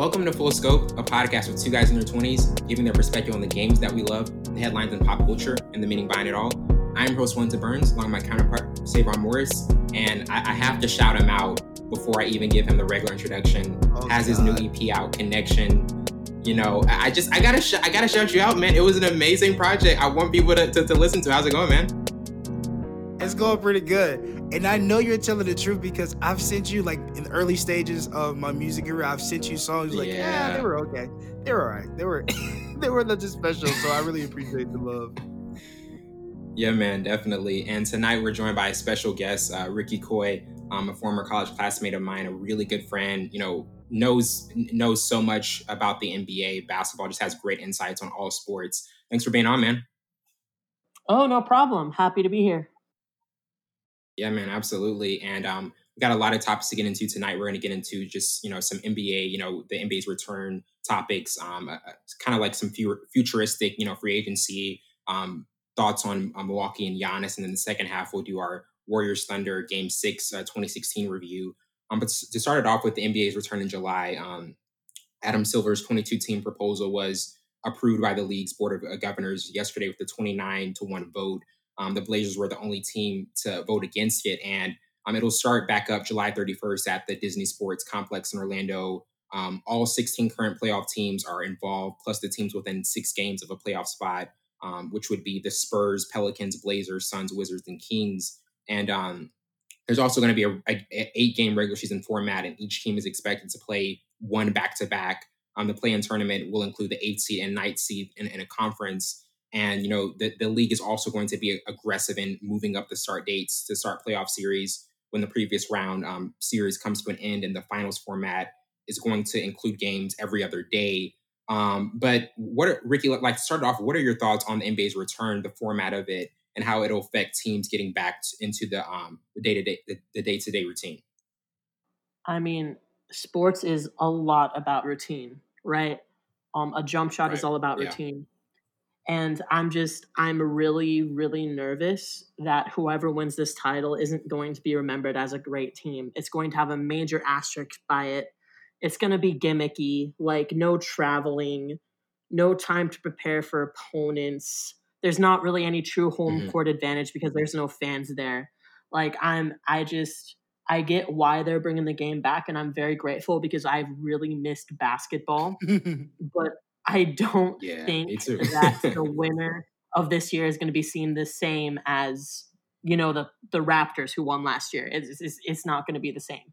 Welcome to Full Scope, a podcast with two guys in their 20s, giving their perspective on the games that we love, the headlines in pop culture, and the meaning behind it all. I'm host Winter Burns, along with my counterpart, Savon Morris, and I have to shout him out before I even give him the regular introduction. Has his new EP out, Connection. You know, I gotta shout you out, man. It was an amazing project. I want people to listen to. How's it going, man? It's going pretty good. And I know you're telling the truth because I've sent you, like, in the early stages of my music career, I've sent you songs like, yeah, they were okay. They were all right. They were nothing special. So I really appreciate the love. Yeah, man, definitely. And tonight we're joined by a special guest, Ricky Coy, a former college classmate of mine, a really good friend, you know, knows so much about the NBA basketball, just has great insights on all sports. Thanks for being on, man. Oh, no problem. Happy to be here. Yeah, man, absolutely. And we got a lot of topics to get into tonight. We're going to get into just, you know, some NBA, you know, the NBA's return topics, kind of like some futuristic, you know, free agency thoughts on Milwaukee and Giannis. And then the second half, we'll do our Warriors Thunder Game 6 2016 review. But to start it off with the NBA's return in July, Adam Silver's 22-team proposal was approved by the league's Board of Governors yesterday with the 29-1 vote. The Blazers were the only team to vote against it. And it'll start back up July 31st at the Disney Sports Complex in Orlando. All 16 current playoff teams are involved, plus the teams within 6 games of a playoff spot, which would be the Spurs, Pelicans, Blazers, Suns, Wizards, and Kings. And there's also going to be an 8-game regular season format, and each team is expected to play one back-to-back. The play-in tournament will include the 8th seed and 9th seed in a conference. And, you know, the league is also going to be aggressive in moving up the start dates to start playoff series when the previous round series comes to an end, and the finals format is going to include games every other day. But Ricky, like, to start off, what are your thoughts on the NBA's return, the format of it, and how it'll affect teams getting back into the day-to-day routine? I mean, sports is a lot about routine, right? A jump shot is all about routine. And I'm really, really nervous that whoever wins this title isn't going to be remembered as a great team. It's going to have a major asterisk by it. It's going to be gimmicky, like no traveling, no time to prepare for opponents. There's not really any true home court advantage because there's no fans there. Like, I get why they're bringing the game back, and I'm very grateful because I've really missed basketball. But I don't think that the winner of this year is going to be seen the same as, you know, the Raptors who won last year. It's not going to be the same.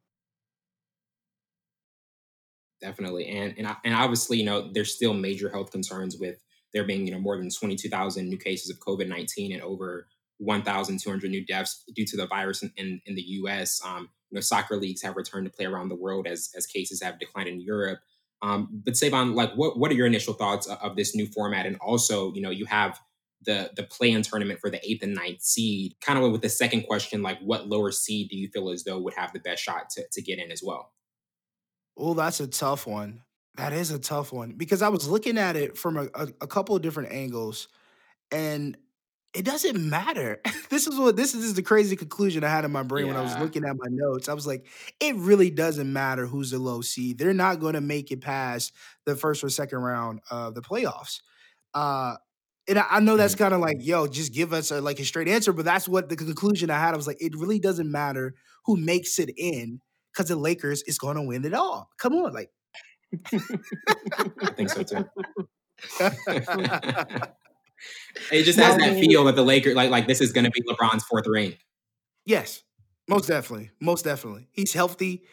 Definitely. And obviously, you know, there's still major health concerns with there being, you know, more than 22,000 new cases of COVID-19 and over 1,200 new deaths due to the virus in the U.S. You know, soccer leagues have returned to play around the world as cases have declined in Europe. But Savon, like, what are your initial thoughts of this new format? And also, you know, you have the play-in tournament for the 8th and 9th seed. Kind of with the second question, like, what lower seed do you feel as though would have the best shot to get in as well? Oh, that's a tough one. That is a tough one, because I was looking at it from a couple of different angles, and it doesn't matter. This is the crazy conclusion I had in my brain when I was looking at my notes. I was like, it really doesn't matter who's the low seed. They're not going to make it past the first or second round of the playoffs. And I know that's kind of like, yo, just give us a straight answer. But that's what the conclusion I had. I was like, it really doesn't matter who makes it in, because the Lakers is going to win it all. Come on, like. I think so too. It just has that feel that the Lakers, like this is going to be LeBron's fourth ring. Yes, most definitely. Most definitely. He's healthy.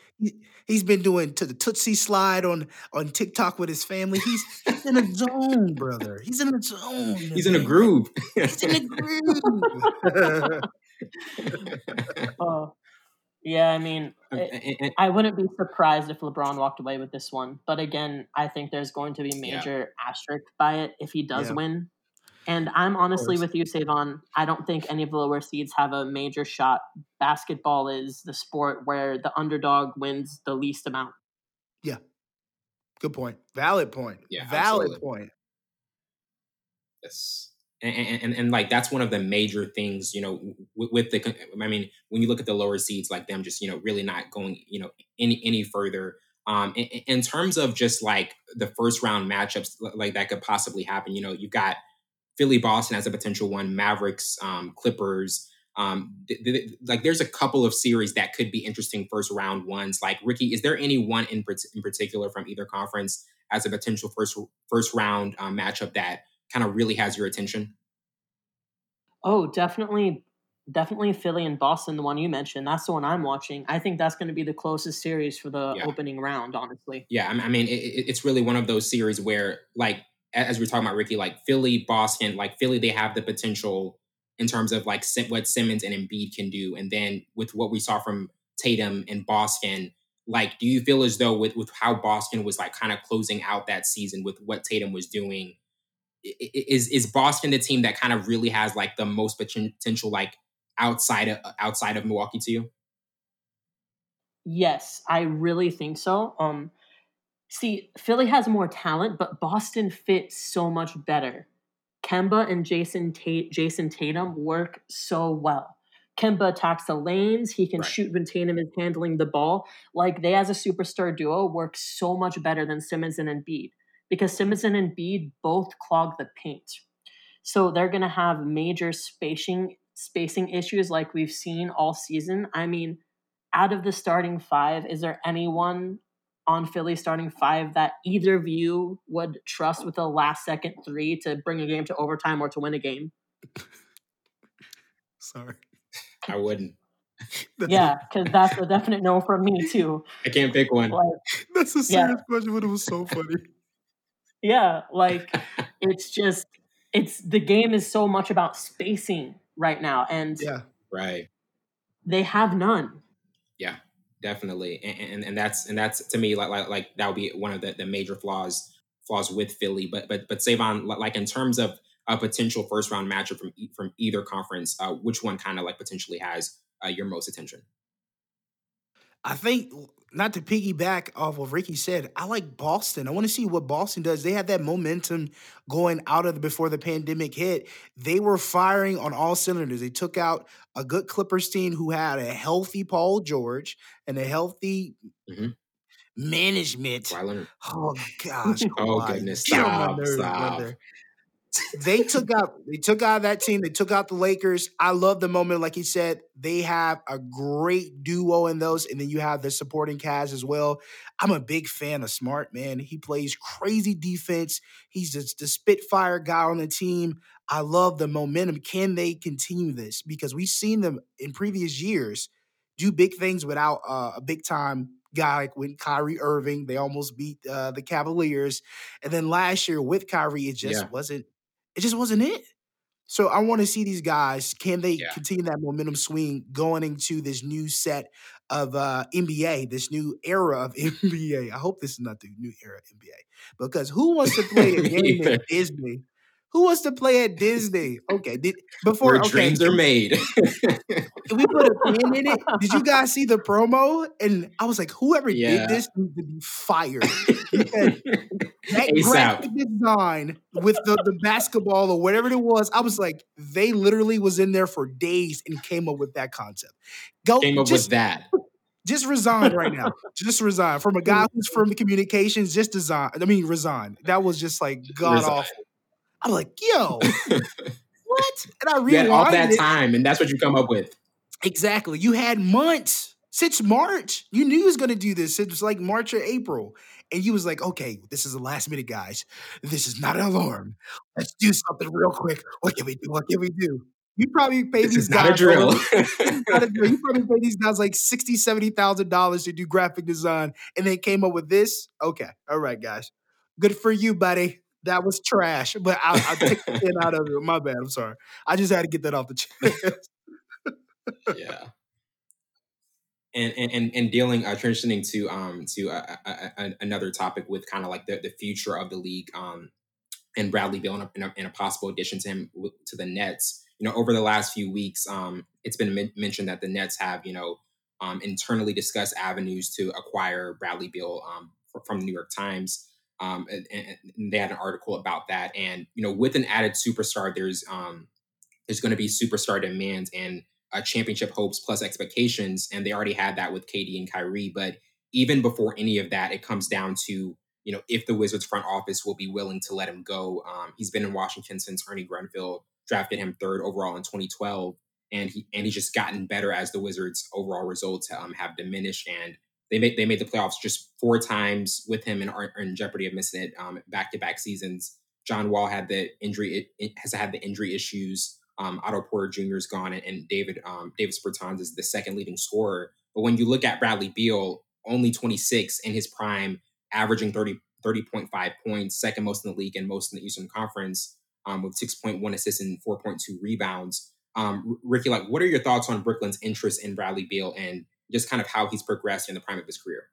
He's been doing to the Tootsie slide on TikTok with his family. He's in a zone, brother. He's in a zone. He's in a groove. He's in a groove. Yeah, I mean, I wouldn't be surprised if LeBron walked away with this one. But again, I think there's going to be major asterisk by it if he does win. And I'm honestly with you, Savon. I don't think any of the lower seeds have a major shot. Basketball is the sport where the underdog wins the least amount. Yeah. Good point. Valid point. Yeah, valid absolutely. Point. Yes. And like, that's one of the major things, you know, with the, I mean, when you look at the lower seeds, like them just, you know, really not going, you know, any further. In terms of just like the first round matchups, like that could possibly happen, you know, you've got Philly, Boston as a potential one, Mavericks, Clippers. Like there's a couple of series that could be interesting first round ones. Like, Ricky, is there any one in particular from either conference as a potential first round matchup that kind of really has your attention? Oh, definitely Philly and Boston, the one you mentioned. That's the one I'm watching. I think that's going to be the closest series for the opening round, honestly. Yeah, I mean, it's really one of those series where, like, as we're talking about, Ricky, like Philly, Boston, like Philly, they have the potential in terms of like what Simmons and Embiid can do. And then with what we saw from Tatum and Boston, like, do you feel as though with how Boston was like kind of closing out that season with what Tatum was doing, is Boston the team that kind of really has like the most potential, like outside of Milwaukee to you? Yes, I really think so. See, Philly has more talent, but Boston fits so much better. Kemba and Jason Tatum work so well. Kemba attacks the lanes. He can shoot when Tatum is handling the ball. Like, they as a superstar duo work so much better than Simmons and Embiid, because Simmons and Embiid both clog the paint. So they're going to have major spacing issues like we've seen all season. I mean, out of the starting five, is there anyone on Philly starting five that either of you would trust with a last second three to bring a game to overtime or to win a game? Sorry. I wouldn't. Yeah, because that's a definite no from me too. I can't pick one. Like, that's a serious question, but it was so funny. Yeah, like it's the game is so much about spacing right now. And they have none. Yeah. Definitely. And that's to me, like that would be one of the major flaws with Philly. But Savon, like in terms of a potential first round matchup from either conference, which one kind of like potentially has your most attention? I think, not to piggyback off what Ricky said, I like Boston. I want to see what Boston does. They had that momentum going out of before the pandemic hit. They were firing on all cylinders. They took out a good Clippers team who had a healthy Paul George and a healthy management. Wow, oh gosh! Oh goodness! Stop! They took out that team. They took out the Lakers. I love the moment. Like he said, they have a great duo in those. And then you have the supporting cast as well. I'm a big fan of Smart, man. He plays crazy defense. He's just the spitfire guy on the team. I love the momentum. Can they continue this? Because we've seen them in previous years do big things without a big time guy, like when Kyrie Irving, they almost beat the Cavaliers. And then last year with Kyrie, it just wasn't. It just wasn't it. So I want to see these guys. Can they continue that momentum swing going into this new set of NBA, this new era of NBA? I hope this is not the new era of NBA, because who wants to play a game at Disney? Who wants to play at Disney? Okay. Dreams are made. We put a pin in it. Did you guys see the promo? And I was like, whoever did this needs to be fired. That graphic design with the basketball or whatever it was, I was like, they literally was in there for days and came up with that concept. Came up with that. Just resign right now. Just resign. From a guy who's from the communications, just resign. That was just like god-awful. I'm like, yo, what? And I realized you had all that time, and that's what you come up with. Exactly. You had months since March. You knew he was going to do this since like March or April. And you was like, okay, this is the last minute, guys. This is not an alarm. Let's do something real quick. What can we do? What can we do? You probably pay these guys. Not a drill. You probably pay these guys like $60,000, $70,000 to do graphic design, and they came up with this. Okay. All right, guys. Good for you, buddy. That was trash, but I'll take the pin out of it. My bad. I'm sorry. I just had to get that off the chest. Yeah. And transitioning to another topic with kind of like the future of the league and Bradley Beal and a possible addition to him to the Nets. You know, over the last few weeks, it's been mentioned that the Nets have, you know, internally discussed avenues to acquire Bradley Beal from the New York Times. And they had an article about that. And, you know, with an added superstar, there's going to be superstar demands and championship hopes plus expectations. And they already had that with KD and Kyrie. But even before any of that, it comes down to, you know, if the Wizards front office will be willing to let him go. He's been in Washington since Ernie Grunfeld drafted him third overall in 2012. And he's just gotten better as the Wizards' overall results have diminished. And they made the playoffs just four times with him and are in jeopardy of missing it back-to-back seasons. John Wall had the injury; has had the injury issues. Otto Porter Jr. is gone, and Davis Bertans is the second leading scorer. But when you look at Bradley Beal, only 26 in his prime, averaging 30.5 points, second most in the league and most in the Eastern Conference, with 6.1 assists and 4.2 rebounds. Ricky, like, what are your thoughts on Brooklyn's interest in Bradley Beal and just kind of how he's progressed in the prime of his career?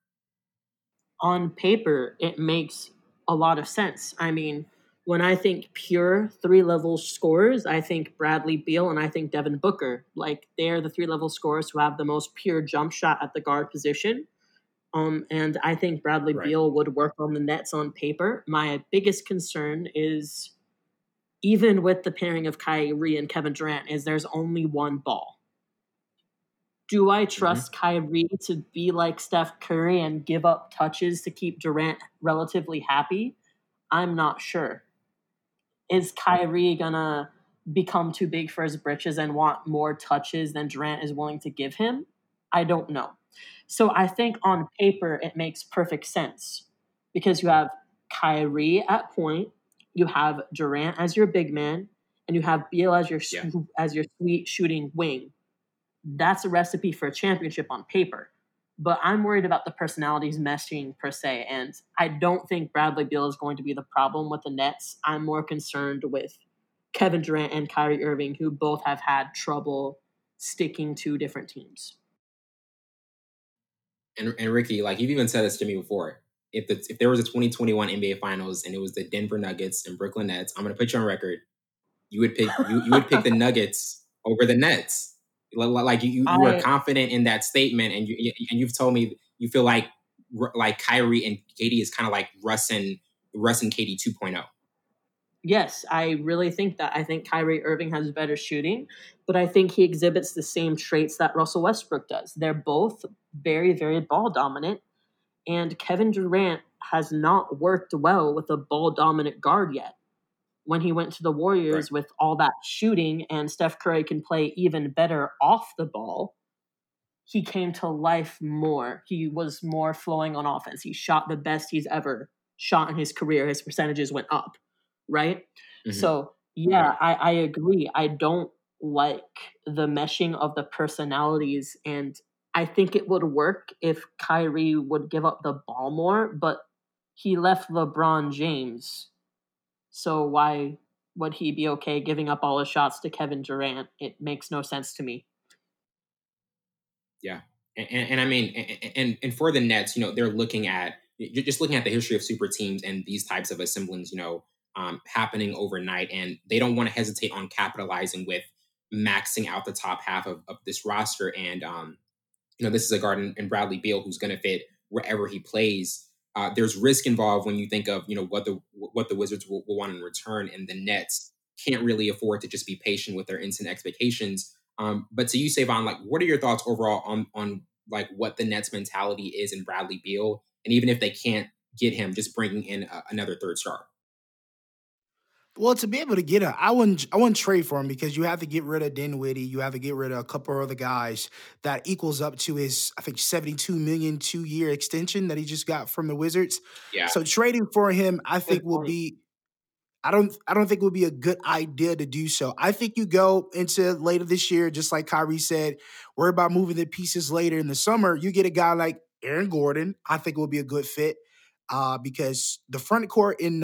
On paper, it makes a lot of sense. I mean, when I think pure three-level scorers, I think Bradley Beal and I think Devin Booker. Like, they're the three-level scorers who have the most pure jump shot at the guard position. And I think Bradley Beal would work on the Nets on paper. My biggest concern is, even with the pairing of Kyrie and Kevin Durant, is there's only one ball. Do I trust Kyrie to be like Steph Curry and give up touches to keep Durant relatively happy? I'm not sure. Is Kyrie going to become too big for his britches and want more touches than Durant is willing to give him? I don't know. So I think on paper, it makes perfect sense because you have Kyrie at point, you have Durant as your big man, and you have Beal as your sweet shooting wing. That's a recipe for a championship on paper. But I'm worried about the personalities meshing per se, and I don't think Bradley Beal is going to be the problem with the Nets. I'm more concerned with Kevin Durant and Kyrie Irving, who both have had trouble sticking to different teams. And Ricky, like, you've even said this to me before. If there was a 2021 NBA Finals and it was the Denver Nuggets and Brooklyn Nets, I'm going to put you on record. You would pick the Nuggets over the Nets. Like, you were confident in that statement, and you've told me you feel like Kyrie and Katie is kind of like Russ and Katie 2.0. Yes, I really think that. I think Kyrie Irving has better shooting, but I think he exhibits the same traits that Russell Westbrook does. They're both very, very ball dominant. And Kevin Durant has not worked well with a ball-dominant guard yet. When he went to the Warriors with all that shooting and Steph Curry can play even better off the ball, he came to life more. He was more flowing on offense. He shot the best he's ever shot in his career. His percentages went up, right? Mm-hmm. So, yeah, I agree. I don't like the meshing of the personalities, and I think it would work if Kyrie would give up the ball more, but he left LeBron James. So why would he be okay giving up all his shots to Kevin Durant? It makes no sense to me. Yeah. And I mean, and for the Nets, you know, they're looking at the history of super teams and these types of assemblings, you know, happening overnight. And they don't want to hesitate on capitalizing with maxing out the top half of this roster. And, you know, this is a guard in Bradley Beal who's going to fit wherever he plays. There's risk involved when you think of, you know, what the Wizards will want in return, and the Nets can't really afford to just be patient with their instant expectations. But to you, Savon, like, what are your thoughts overall on like what the Nets mentality is in Bradley Beal, and even if they can't get him, just bringing in another third star? Well, to be able to get him, I wouldn't trade for him because you have to get rid of Dinwiddie. You have to get rid of a couple of other guys. That equals up to his, I think, $72 million 2-year extension that he just got from the Wizards. Yeah. So trading for him, I think will be – I don't think it would be a good idea to do so. I think you go into later this year, just like Kyrie said, worry about moving the pieces later in the summer. You get a guy like Aaron Gordon, I think will be a good fit because the front court in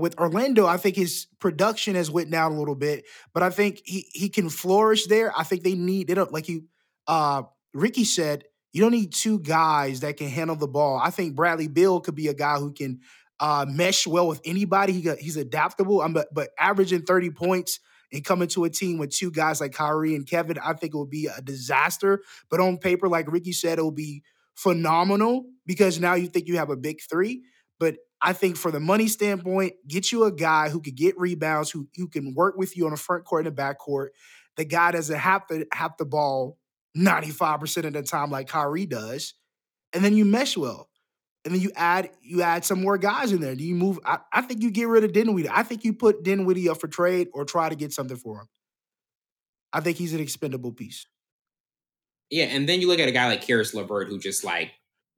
with Orlando, I think his production has went down a little bit, but I think he can flourish there. I think they don't, like you, Ricky said, you don't need two guys that can handle the ball. I think Bradley Beal could be a guy who can mesh well with anybody. He's adaptable, but averaging 30 points and coming to a team with two guys like Kyrie and Kevin, I think it would be a disaster. But on paper, like Ricky said, it will be phenomenal because now you think you have a big three, but I think for the money standpoint, get you a guy who could get rebounds, who can work with you on the front court and the back court. The guy doesn't have to have the ball 95% of the time like Kyrie does, and then you mesh well. And then you add some more guys in there. Do you move? I think you get rid of Dinwiddie. I think you put Dinwiddie up for trade or try to get something for him. I think he's an expendable piece. Yeah, and then you look at a guy like Karis LeVert who just like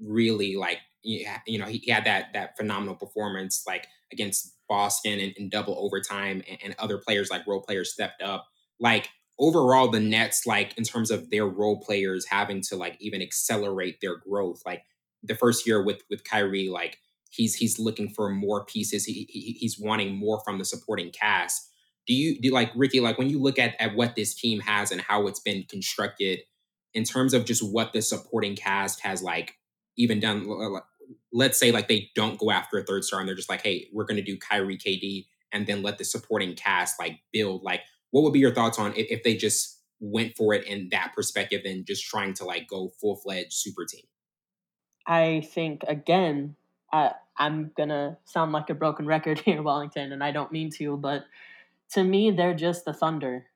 really like, you know, he had that phenomenal performance like against Boston in double overtime, and other players like role players stepped up. Like overall, the Nets, like in terms of their role players having to like even accelerate their growth, like the first year with Kyrie, like he's looking for more pieces. He's wanting more from the supporting cast. Do you like Ricky, like when you look at what this team has and how it's been constructed in terms of just what the supporting cast has like even done, let's say like they don't go after a third star and they're just like, hey, we're going to do Kyrie KD and then let the supporting cast like build. Like what would be your thoughts on if they just went for it in that perspective and just trying to like go full-fledged super team? I think, again, I'm going to sound like a broken record here, Wellington, and I don't mean to, but to me, they're just the Thunder.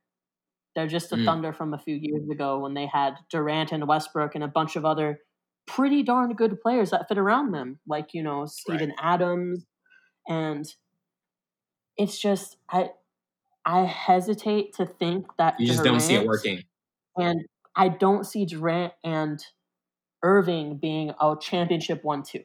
They're just the Thunder from a few years ago when they had Durant and Westbrook and a bunch of other pretty darn good players that fit around them, like, you know, Steven Adams. And it's just, I hesitate to think that you just don't see it working. And I don't see Durant and Irving being a championship 1-2.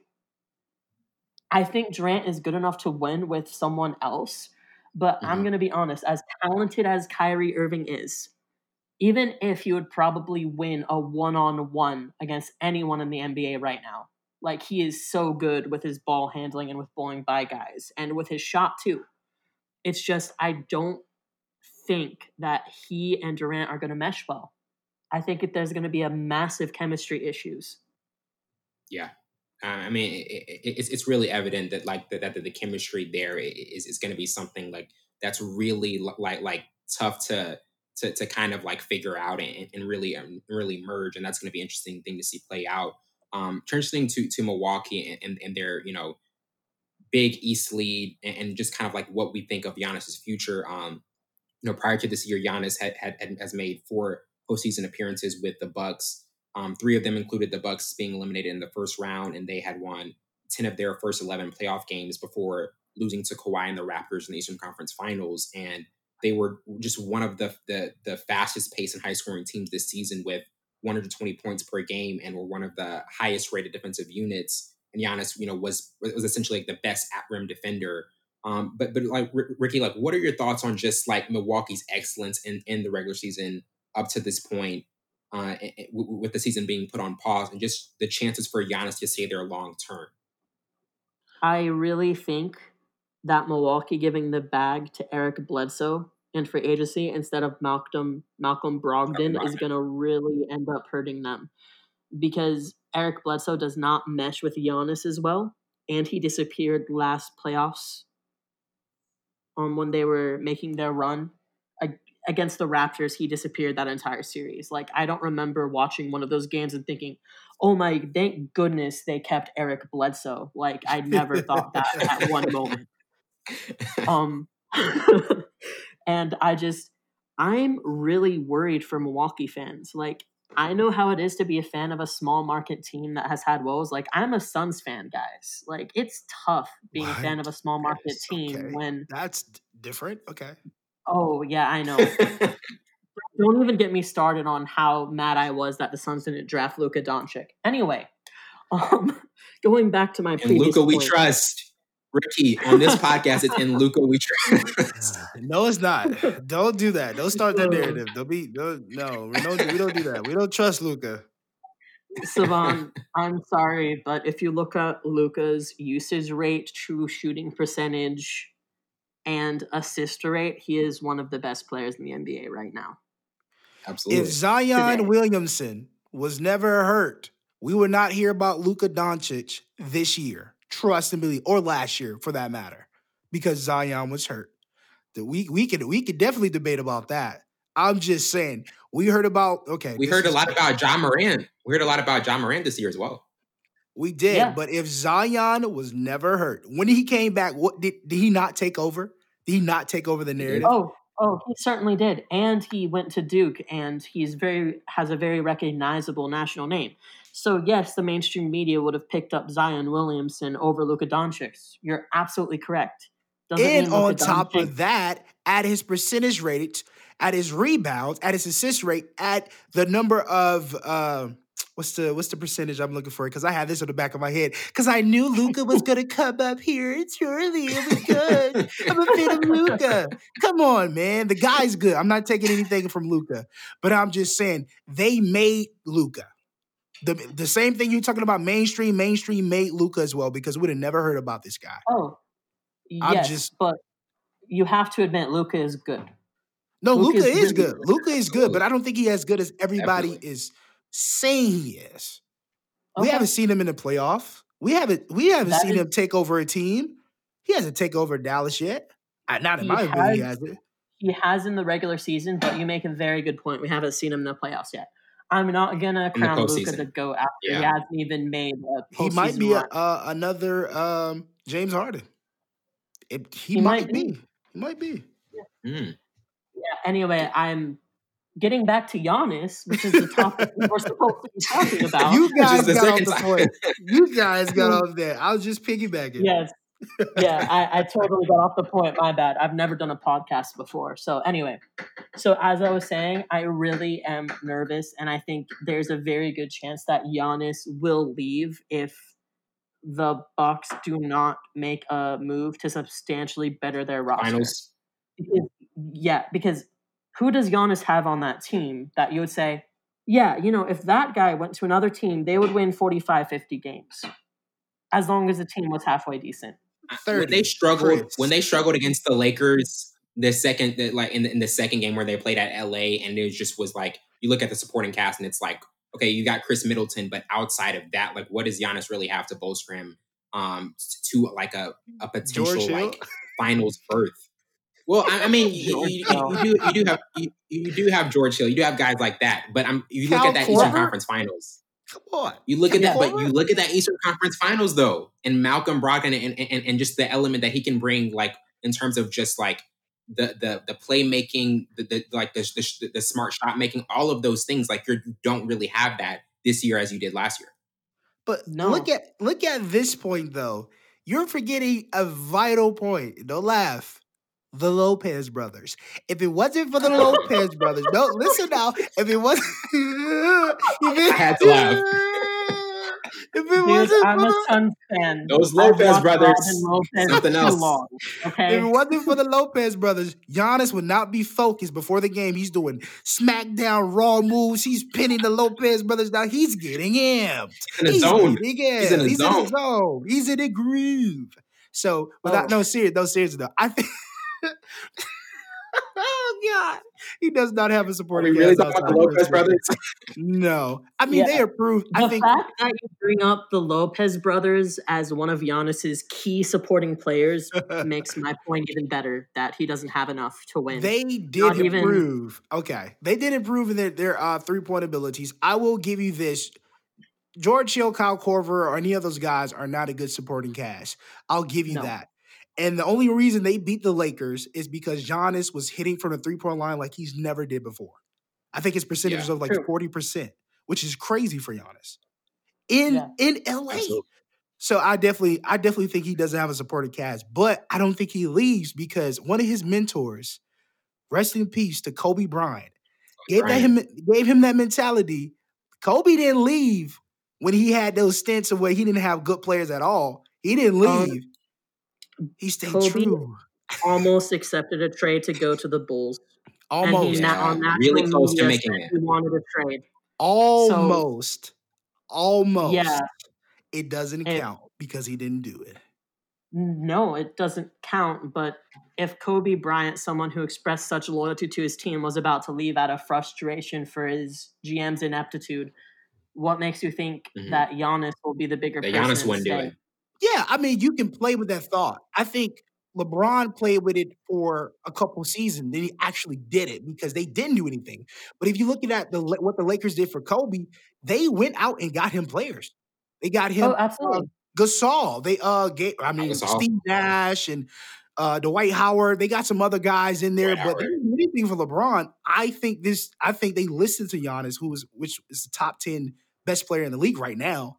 I think Durant is good enough to win with someone else, but I'm going to be honest, as talented as Kyrie Irving is, even if he would probably win a one-on-one against anyone in the NBA right now, like he is so good with his ball handling and with blowing by guys and with his shot too. It's just, I don't think that he and Durant are going to mesh well. I think that there's going to be a massive chemistry issues. Yeah. I mean, it's really evident that like that the chemistry there is going to be something like that's really like tough to kind of like figure out and really merge. And that's going to be an interesting thing to see play out. Transitioning to Milwaukee and their, you know, big East lead and just kind of like what we think of Giannis's future. You know, prior to this year, Giannis has made 4 postseason appearances with the Bucks. 3 of them included the Bucks being eliminated in the first round, and they had won 10 of their first 11 playoff games before losing to Kawhi and the Raptors in the Eastern Conference Finals. And they were just one of the fastest paced and high scoring teams this season with 120 points per game, and were one of the highest rated defensive units. And Giannis, you know, was essentially like the best at rim defender. But like Ricky, like what are your thoughts on just like Milwaukee's excellence in the regular season up to this point, with the season being put on pause and just the chances for Giannis to stay there long term? I really think that Milwaukee giving the bag to Eric Bledsoe and free agency instead of Malcolm Brogdon is going to really end up hurting them, because Eric Bledsoe does not mesh with Giannis as well, and he disappeared last playoffs when they were making their run. Against the Raptors, he disappeared that entire series. Like, I don't remember watching one of those games and thinking, oh my, thank goodness they kept Eric Bledsoe. Like, I never thought that at one moment. And I'm really worried for Milwaukee fans. Like, I know how it is to be a fan of a small market team that has had woes. Like, I'm a Suns fan, guys. Like, it's tough being a fan of a small market team when... That's different? Okay. Oh, yeah, I know. Don't even get me started on how mad I was that the Suns didn't draft Luka Doncic. Anyway, going back to my previous Luka point. We trust. Ricky, on this podcast, it's in Luka we trust. No, it's not. Don't do that. Don't start that narrative. We don't do that. We don't trust Luka. Savon, I'm sorry, but if you look at Luka's usage rate, true shooting percentage, and assist rate, he is one of the best players in the NBA right now. Absolutely. If Zion Williamson was never hurt, we would not hear about Luka Doncic this year. Trust and believe, or last year for that matter, because Zion was hurt. We could definitely debate about that. I'm just saying, we heard a lot about Ja Morant. We heard a lot about Ja Morant this year as well. We did, yeah. But if Zion was never hurt, when he came back, what did he not take over? Did he not take over the narrative? Oh, Oh, he certainly did. And he went to Duke, and he's has a very recognizable national name. So yes, the mainstream media would have picked up Zion Williamson over Luka Doncic. You're absolutely correct. And on top of that, at his percentage rate, at his rebounds, at his assist rate, at the number of what's the percentage I'm looking for? Because I have this on the back of my head. Because I knew Luka was going to come up here. It's early. It was good. I'm a fan of Luka. Come on, man. The guy's good. I'm not taking anything from Luka. But I'm just saying, they made Luka. The same thing you're talking about, mainstream made Luka as well, because we'd have never heard about this guy. Oh, yes, but you have to admit Luka is good. No, Luka is good. Luka is good, but I don't think he's as good as everybody is saying he is. Okay. We haven't seen him in the playoff. We haven't seen him take over a team. He hasn't taken over Dallas yet. Not in my opinion, he hasn't. He has in the regular season, but you make a very good point. We haven't seen him in the playoffs yet. I'm not gonna crown Luka the GOAT after he hasn't even made a postseason. He might be another James Harden. He might be. He might be. Yeah. Mm. Anyway, I'm getting back to Giannis, which is the topic we're supposed to be talking about. You guys got off the point. You guys got off there. I was just piggybacking. Yes. Yeah, I totally got off the point. My bad. I've never done a podcast before. So anyway, as I was saying, I really am nervous, and I think there's a very good chance that Giannis will leave if the Bucks do not make a move to substantially better their roster. Finals. Yeah, because who does Giannis have on that team that you would say, yeah, you know, if that guy went to another team, they would win 45-50 games, as long as the team was halfway decent. When they struggled against the Lakers, in the second game where they played at LA, and it just was like, you look at the supporting cast and it's like, okay, you got Chris Middleton, but outside of that, like, what does Giannis really have to bolster him to like a potential like finals berth? Well, I mean, you do have George Hill, you do have guys like that, but look at that Eastern Conference Finals. Come on, you look at that Eastern Conference Finals though, and Malcolm Brogdon and just the element that he can bring, like in terms of just like the playmaking, the smart shot making, all of those things. Like you don't really have that this year as you did last year. But no, look at this point though. You're forgetting a vital point. Don't laugh. The Lopez brothers. If it wasn't for the Lopez brothers, no, listen now. If it wasn't, I had to laugh. I'm a Suns fan. Those Lopez brothers, something else. Long, okay? If it wasn't for the Lopez brothers, Giannis would not be focused before the game. He's doing smackdown raw moves. He's pinning the Lopez brothers down. He's getting amped. He's in his zone. He's in a groove. So, seriously though, I think. Oh God, he does not have a supporting. Really about the Lopez brothers? No, I mean they approved. I think the fact that you bring up the Lopez brothers as one of Giannis's key supporting players makes my point even better. That he doesn't have enough to win. They did improve. Okay, they did improve in their 3-point abilities. I will give you this. George Hill, Kyle Korver, or any of those guys are not a good supporting cast. I'll give you that. And the only reason they beat the Lakers is because Giannis was hitting from the 3-point line like he's never did before. I think his percentage was like 40%, which is crazy for Giannis in LA. Absolutely. So I definitely think he doesn't have a supporting cast, but I don't think he leaves because one of his mentors, rest in peace to Kobe Bryant, gave him that mentality. Kobe didn't leave when he had those stints of where he didn't have good players at all. He didn't leave. He stayed true. Almost accepted a trade to go to the Bulls. Almost. And he's not on that really close to making it. He wanted a trade. Almost. So, almost. Yeah. It doesn't count because he didn't do it. No, it doesn't count. But if Kobe Bryant, someone who expressed such loyalty to his team, was about to leave out of frustration for his GM's ineptitude, what makes you think that Giannis will be the bigger person? Giannis wouldn't do it. Yeah, I mean, you can play with that thought. I think LeBron played with it for a couple seasons, then he actually did it because they didn't do anything. But if you look at what the Lakers did for Kobe, they went out and got him players. They got him Gasol. They Steve Nash and Dwight Howard. They got some other guys in there, but they didn't do anything for LeBron. I think they listened to Giannis, which is the top 10 best player in the league right now.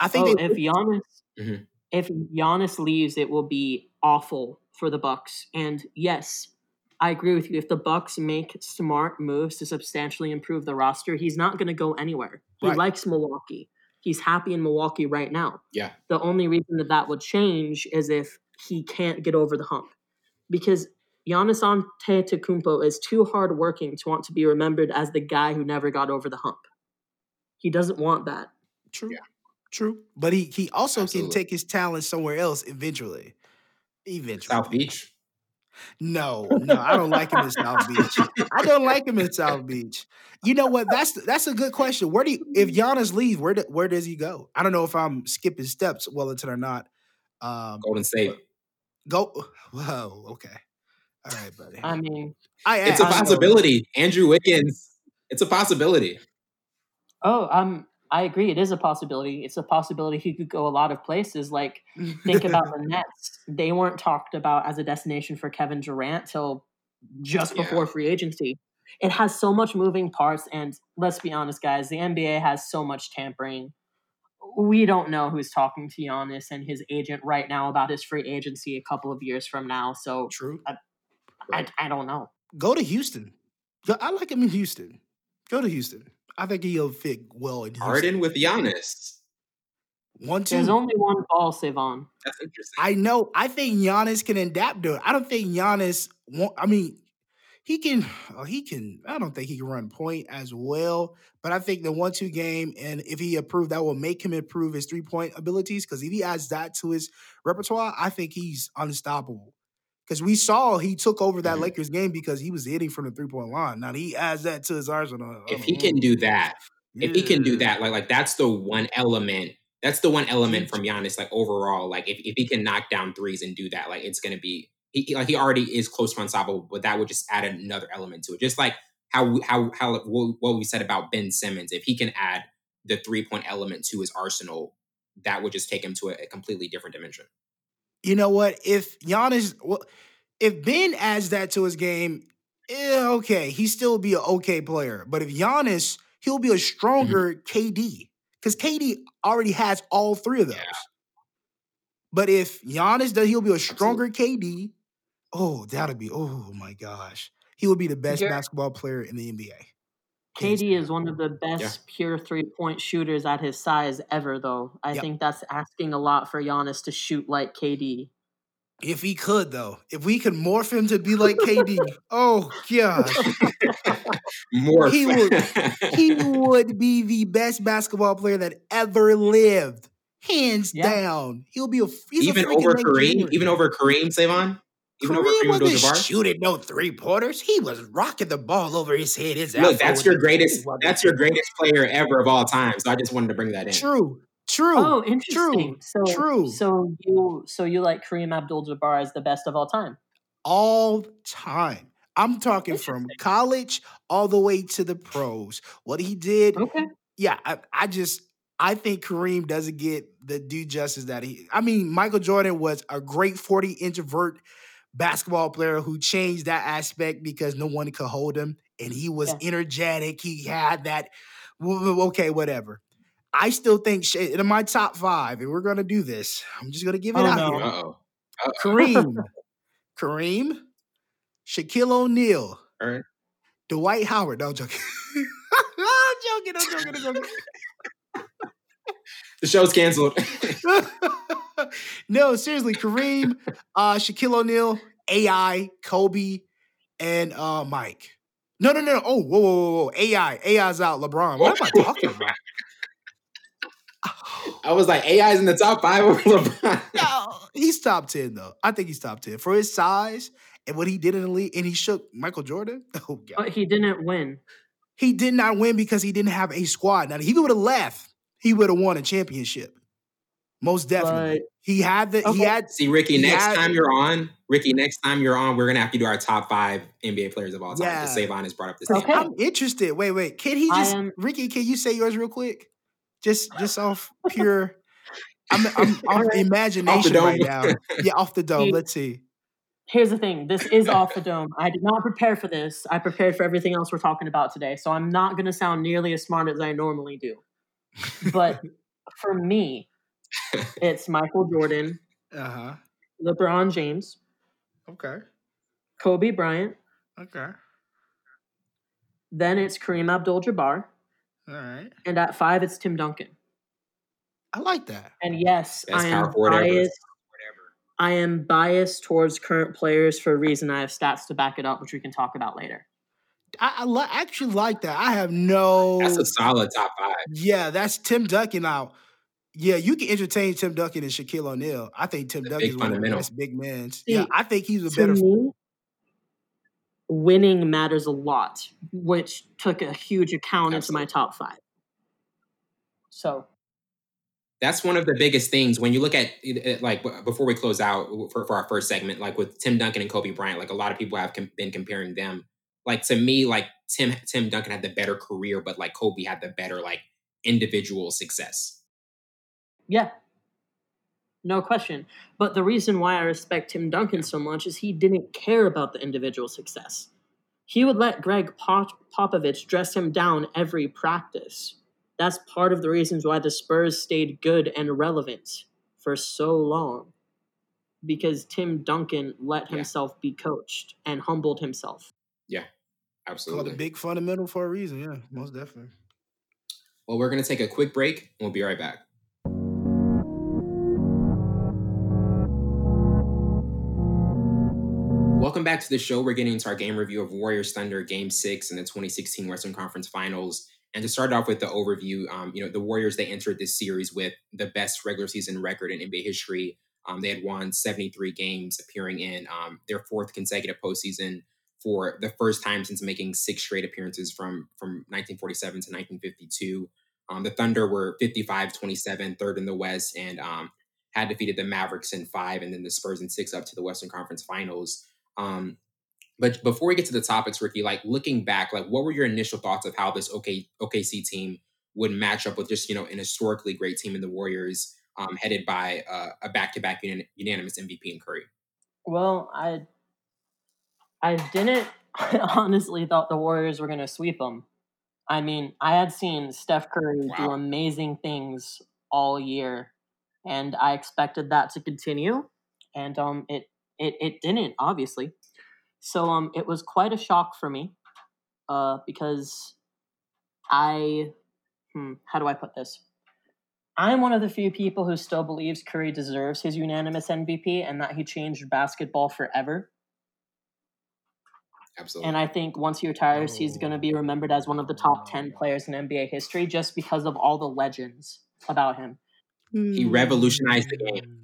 I think if Giannis leaves, it will be awful for the Bucks. And yes, I agree with you. If the Bucks make smart moves to substantially improve the roster, he's not going to go anywhere. He likes Milwaukee. He's happy in Milwaukee right now. Yeah. The only reason that would change is if he can't get over the hump. Because Giannis Antetokounmpo is too hardworking to want to be remembered as the guy who never got over the hump. He doesn't want that. True. Yeah. True. But he also can take his talent somewhere else eventually. South Beach. No, I don't like him in South Beach. You know what? That's a good question. If Giannis leaves, where does he go? I don't know if I'm skipping steps, Wellington or not. Golden State. Whoa. Okay. All right, buddy. I mean, it's a possibility. Andrew Wiggins. It's a possibility. Oh, I agree. It is a possibility. It's a possibility he could go a lot of places. Like, think about the Nets. They weren't talked about as a destination for Kevin Durant till just before free agency. It has so much moving parts. And let's be honest, guys, the NBA has so much tampering. We don't know who's talking to Giannis and his agent right now about his free agency a couple of years from now. So true. I don't know. Go to Houston. I like him in Houston. Go to Houston. I think he'll fit well in Houston. Harden with Giannis. 1-2. There's only one ball, Savon. That's interesting. I know. I think Giannis can adapt to it. I don't think Giannis won't. I mean, he can. I don't think he can run point as well. But I think the 1-2 game, and if he improves, that will make him improve his three-point abilities. Because if he adds that to his repertoire, I think he's unstoppable. Because we saw he took over that Lakers game because he was hitting from the three-point line. Now he adds that to his arsenal. If he can do that, like that's the one element. That's the one element from Giannis, like overall, like if he can knock down threes and do that, like it's going to be, he already is close to unstoppable, but that would just add another element to it. Just like how what we said about Ben Simmons, if he can add the three-point element to his arsenal, that would just take him to a completely different dimension. You know what? If Ben adds that to his game, okay, he still be an okay player. But if Giannis, he'll be a stronger KD because KD already has all three of those. Yeah. But if Giannis does, he'll be a stronger KD. Oh, that'll be, oh my gosh. He will be the best basketball player in the NBA. KD is one of the best pure three-point shooters at his size ever, though. I think that's asking a lot for Giannis to shoot like KD. If he could, though. If we could morph him to be like KD. Oh, gosh. He would be the best basketball player that ever lived. Hands down. He'll be Even over Kareem, Savon? Kareem wasn't shooting no three-pointers. He was rocking the ball over his head. Look, that's your greatest player ever of all time. So I just wanted to bring that in. True. Oh, interesting. True. So you like Kareem Abdul-Jabbar as the best of all time? All time. I'm talking from college all the way to the pros. What he did. Okay. Yeah, I think Kareem doesn't get the due justice that he... I mean, Michael Jordan was a great 40 introvert basketball player who changed that aspect because no one could hold him, and he was energetic. He had that... Okay, whatever. I still think... In my top five, and we're going to do this. I'm just going to give it out here. Uh-oh. Kareem, Shaquille O'Neal, all right. Dwight Howard. No, I'm joking. I'm joking. The show's canceled. No, seriously, Kareem, Shaquille O'Neal, AI, Kobe, and Mike. No. Oh, whoa. AI's out, LeBron. What am I talking about? I was like, AI's in the top five over LeBron. No, he's top 10, though. I think he's top 10. For his size and what he did in the league, and he shook Michael Jordan. Oh, God. But he didn't win. He did not win because he didn't have a squad. Now, he would have left. He would have won a championship, most definitely. But, See, Ricky. Next time you're on, we're gonna have to do our top five NBA players of all time. Yeah. Savon has brought up this. Okay. I'm interested. Wait. Can he just Ricky? Can you say yours real quick? Just off pure. I'm off imagination right now. Yeah, off the dome. Let's see. Here's the thing. This is off the dome. I did not prepare for this. I prepared for everything else we're talking about today. So I'm not going to sound nearly as smart as I normally do. But for me, it's Michael Jordan, LeBron James, Kobe Bryant, then it's Kareem Abdul-Jabbar, and at 5, it's Tim Duncan. I like that. And yes, I am biased towards current players for a reason. I have stats to back it up, which we can talk about later. I actually like that. I have no... That's a solid top 5. Yeah, that's Tim Duncan out. Yeah, you can entertain Tim Duncan and Shaquille O'Neal. I think Tim Duncan is one of the best big men. Yeah, I think he's a better... winning matters a lot, which took a huge account into my top 5. So... That's one of the biggest things when you look at, like, before we close out for our first segment, like with Tim Duncan and Kobe Bryant, like a lot of people have been comparing them. Like, to me, like Tim Duncan had the better career, but like Kobe had the better, like, individual success. Yeah. No question. But the reason why I respect Tim Duncan so much is he didn't care about the individual success. He would let Greg Popovich dress him down every practice. That's part of the reasons why the Spurs stayed good and relevant for so long, because Tim Duncan let himself be coached and humbled himself. Yeah, absolutely. Called a big fundamental for a reason. Yeah, most definitely. Well, we're going to take a quick break and we'll be right back. Welcome back to the show. We're getting into our game review of Warriors Thunder Game 6 in the 2016 Western Conference Finals. And to start off with the overview, the Warriors, they entered this series with the best regular season record in NBA history. They had won 73 games, appearing in their 4th consecutive postseason for the first time since making 6 straight appearances from 1947 to 1952. The Thunder were 55-27, third in the West, and had defeated the Mavericks in 5 and then the Spurs in 6 up to the Western Conference Finals. But before we get to the topics, Ricky, like looking back, like what were your initial thoughts of how this OKC team would match up with just, you know, an historically great team in the Warriors, headed by a back-to-back unanimous MVP in Curry? Well, I honestly thought the Warriors were going to sweep them. I mean, I had seen Steph Curry do amazing things all year, and I expected that to continue, and it didn't, obviously. So it was quite a shock for me because how do I put this? I'm one of the few people who still believes Curry deserves his unanimous MVP and that he changed basketball forever. Absolutely. And I think once he retires, he's going to be remembered as one of the top 10 players in NBA history just because of all the legends about him. He revolutionized the game.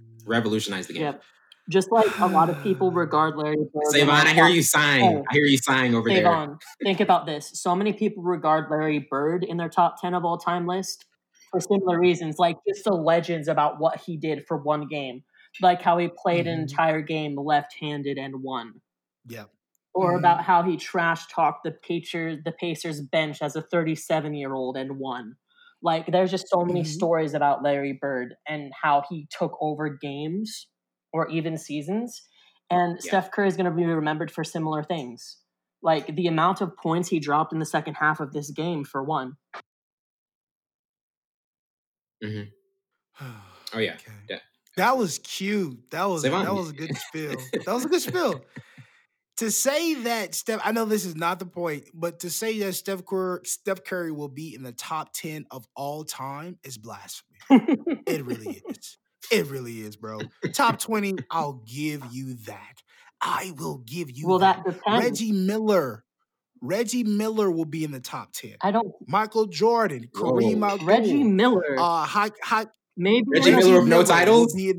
Yep. Just like a lot of people regard Larry Bird. Savon, I hear you sighing. I hear you sighing over there. Savon, think about this. So many people regard Larry Bird in their top 10 of all time list for similar reasons, like just the legends about what he did for one game, like how he played an entire game left-handed and won. Yeah. Or about how he trash-talked the Pacers bench as a 37-year-old and won. Like, there's just so many stories about Larry Bird and how he took over games or even seasons, and Steph Curry is going to be remembered for similar things, like the amount of points he dropped in the second half of this game, for one. Oh yeah, okay. That was cute. That was a good spiel. That was a good spiel. To say that Steph, I know this is not the point, but to say that Steph Curry will be in the top 10 of all time is blasphemy. It really is. It really is, bro. Top 20, I'll give you that. I will give you that. Well, that depends. Reggie Miller will be in the top 10. Michael Jordan, Kareem Abdul. Reggie Miller. Maybe Reggie Miller with no titles? Yeah,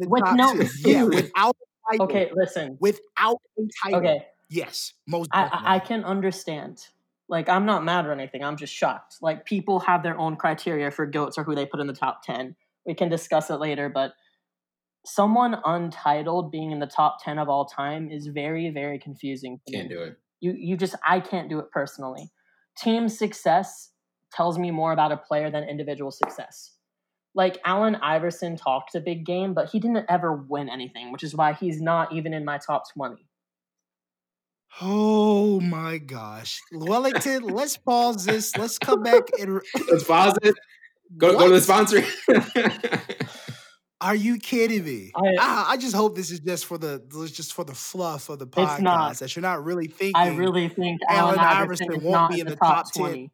without a title. Okay, listen. Without a title. Okay. Yes, most definitely. I can understand. Like, I'm not mad or anything. I'm just shocked. Like, people have their own criteria for GOATs or who they put in the top 10. We can discuss it later, but someone untitled being in the top 10 of all time is very, very confusing. Can't do it. You just, I can't do it personally. Team success tells me more about a player than individual success. Like, Allen Iverson talked a big game, but he didn't ever win anything, which is why he's not even in my top 20. Oh my gosh, Wellington! Let's pause this. Let's come back and let's pause it. Go to the sponsor. Are you kidding me? I just hope this is just for the fluff of the podcast. Not, that you're not really thinking. I really think Allen Iverson won't be in the top 10.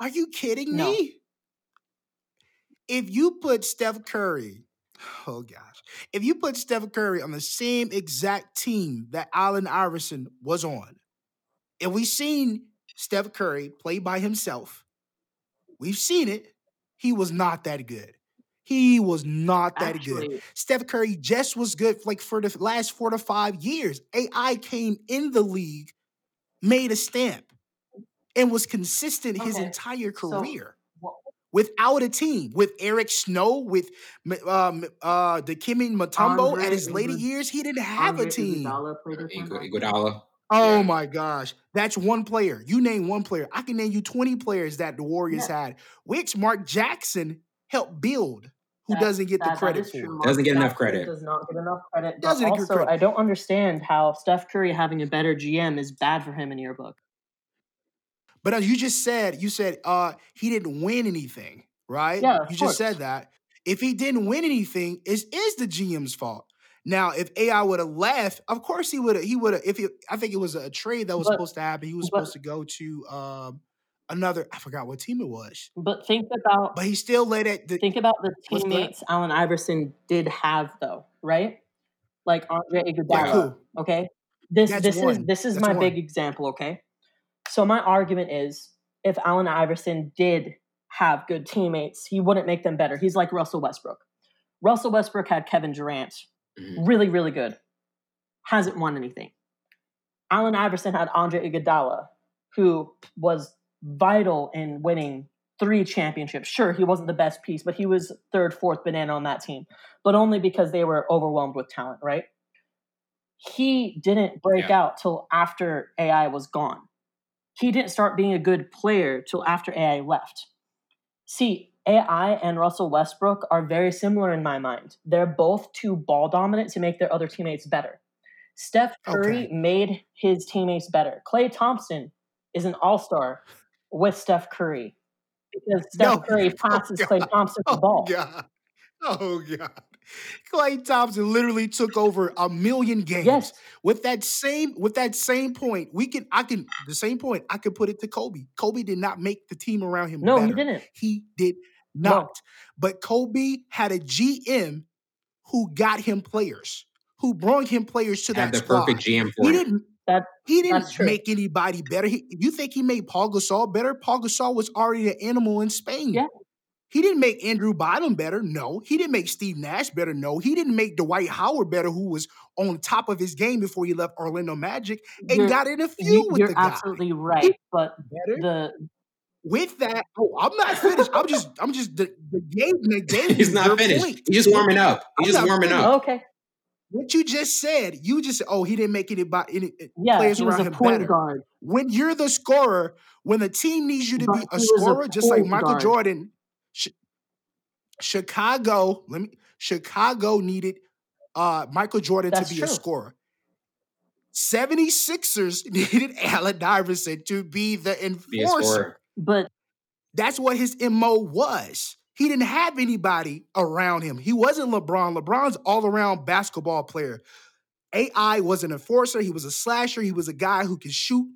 Are you kidding me? If you put Steph Curry, if you put Steph Curry on the same exact team that Allen Iverson was on, and we've seen Steph Curry play by himself, we've seen it. He was not that good. He was not that good. Steph Curry just was good for the last 4 to 5 years. AI came in the league, made a stamp, and was consistent his entire career without a team. With Eric Snow, with Dikembe Mutombo at his later years, he didn't have a team. Iguodala. Oh my gosh. That's one player. You name one player. I can name you 20 players that the Warriors had, which Mark Jackson helped build. Doesn't get enough credit. I don't understand how Steph Curry having a better GM is bad for him in your book. But as you said he didn't win anything, right? Yeah, you just said that. If he didn't win anything, it is the GM's fault. Now, if AI would have left, of course he would have. I think it was a trade that was supposed to happen. He was supposed to go to another. I forgot what team it was. But think about. But he still let it. Think about the teammates Allen Iverson did have, though, right? Like Andre Iguodala. Yeah, cool. Okay, this is my big example. Okay, so my argument is, if Allen Iverson did have good teammates, he wouldn't make them better. He's like Russell Westbrook. Russell Westbrook had Kevin Durant. Really, really good. Hasn't won anything. Allen Iverson had Andre Iguodala, who was vital in winning 3 championships. Sure, he wasn't the best piece, but he was 3rd, 4th banana on that team. But only because they were overwhelmed with talent, right? He didn't break out till after AI was gone. He didn't start being a good player till after AI left. See, AI and Russell Westbrook are very similar in my mind. They're both too ball dominant to make their other teammates better. Steph Curry made his teammates better. Klay Thompson is an all-star with Steph Curry because Steph Curry passes Klay Thompson the ball. God. Klay Thompson literally took over a million games. Yes. With that same point, I could put it to Kobe. Kobe did not make the team around him better. No, he didn't. He did not. No. But Kobe had a GM who got him players, who brought him players to that squad. Perfect GM for him. He didn't make anybody better. You think he made Paul Gasol better? Paul Gasol was already an animal in Spain. Yeah. He didn't make Andrew Bynum better. No. He didn't make Steve Nash better. No. He didn't make Dwight Howard better, who was on top of his game before he left Orlando Magic and got in a feud with the guy. You're absolutely right. I'm not finished. I'm just the game. The game. He's not finished. Point. He's just warming up. Okay. What you just said, he didn't make any players around him better. Guard. When you're the scorer, when the team needs you to be a scorer, just like Michael Jordan. Chicago needed Michael Jordan to be a scorer. 76ers needed Allen Iverson to be the enforcer. But that's what his MO was. He didn't have anybody around him. He wasn't LeBron. LeBron's all-around basketball player. AI was an enforcer. He was a slasher. He was a guy who could shoot.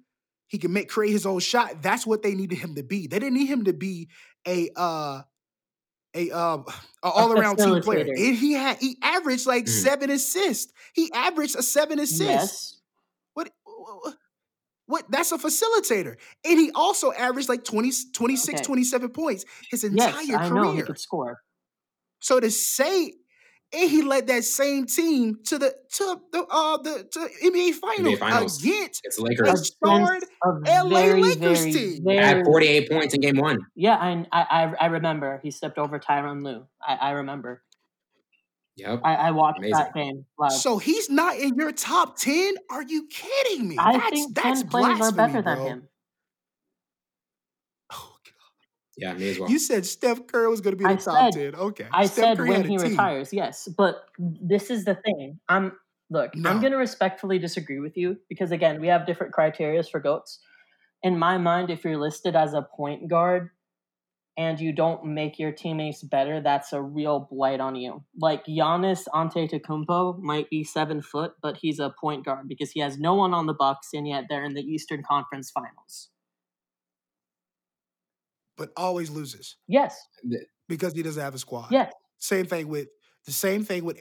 He could create his own shot. That's what they needed him to be. They didn't need him to be a all-around team player. And he averaged 7 assists. He averaged a 7 assists. Yes. What? That's a facilitator. And he also averaged 26, 27 points his entire career. I know he could score. So to say, and he led that same team to the NBA Finals against a starred LA Lakers team. At 48 points in game 1. Yeah, I remember he stepped over Tyronn Lue. I remember. Yep, I watched that game live. So he's not in your top 10? Are you kidding me? I think 10 players are better than him. Yeah, me as well. You said Steph Curry was going to be in the top 10. Okay. I said when he retires, yes. But this is the thing. Look, no. I'm going to respectfully disagree with you because, again, we have different criteria for GOATs. In my mind, if you're listed as a point guard and you don't make your teammates better, that's a real blight on you. Like, Giannis Antetokounmpo might be 7 foot, but he's a point guard because he has no one on the Bucks, and yet they're in the Eastern Conference Finals. But always loses. Yes. Because he doesn't have a squad. Yes. Same thing with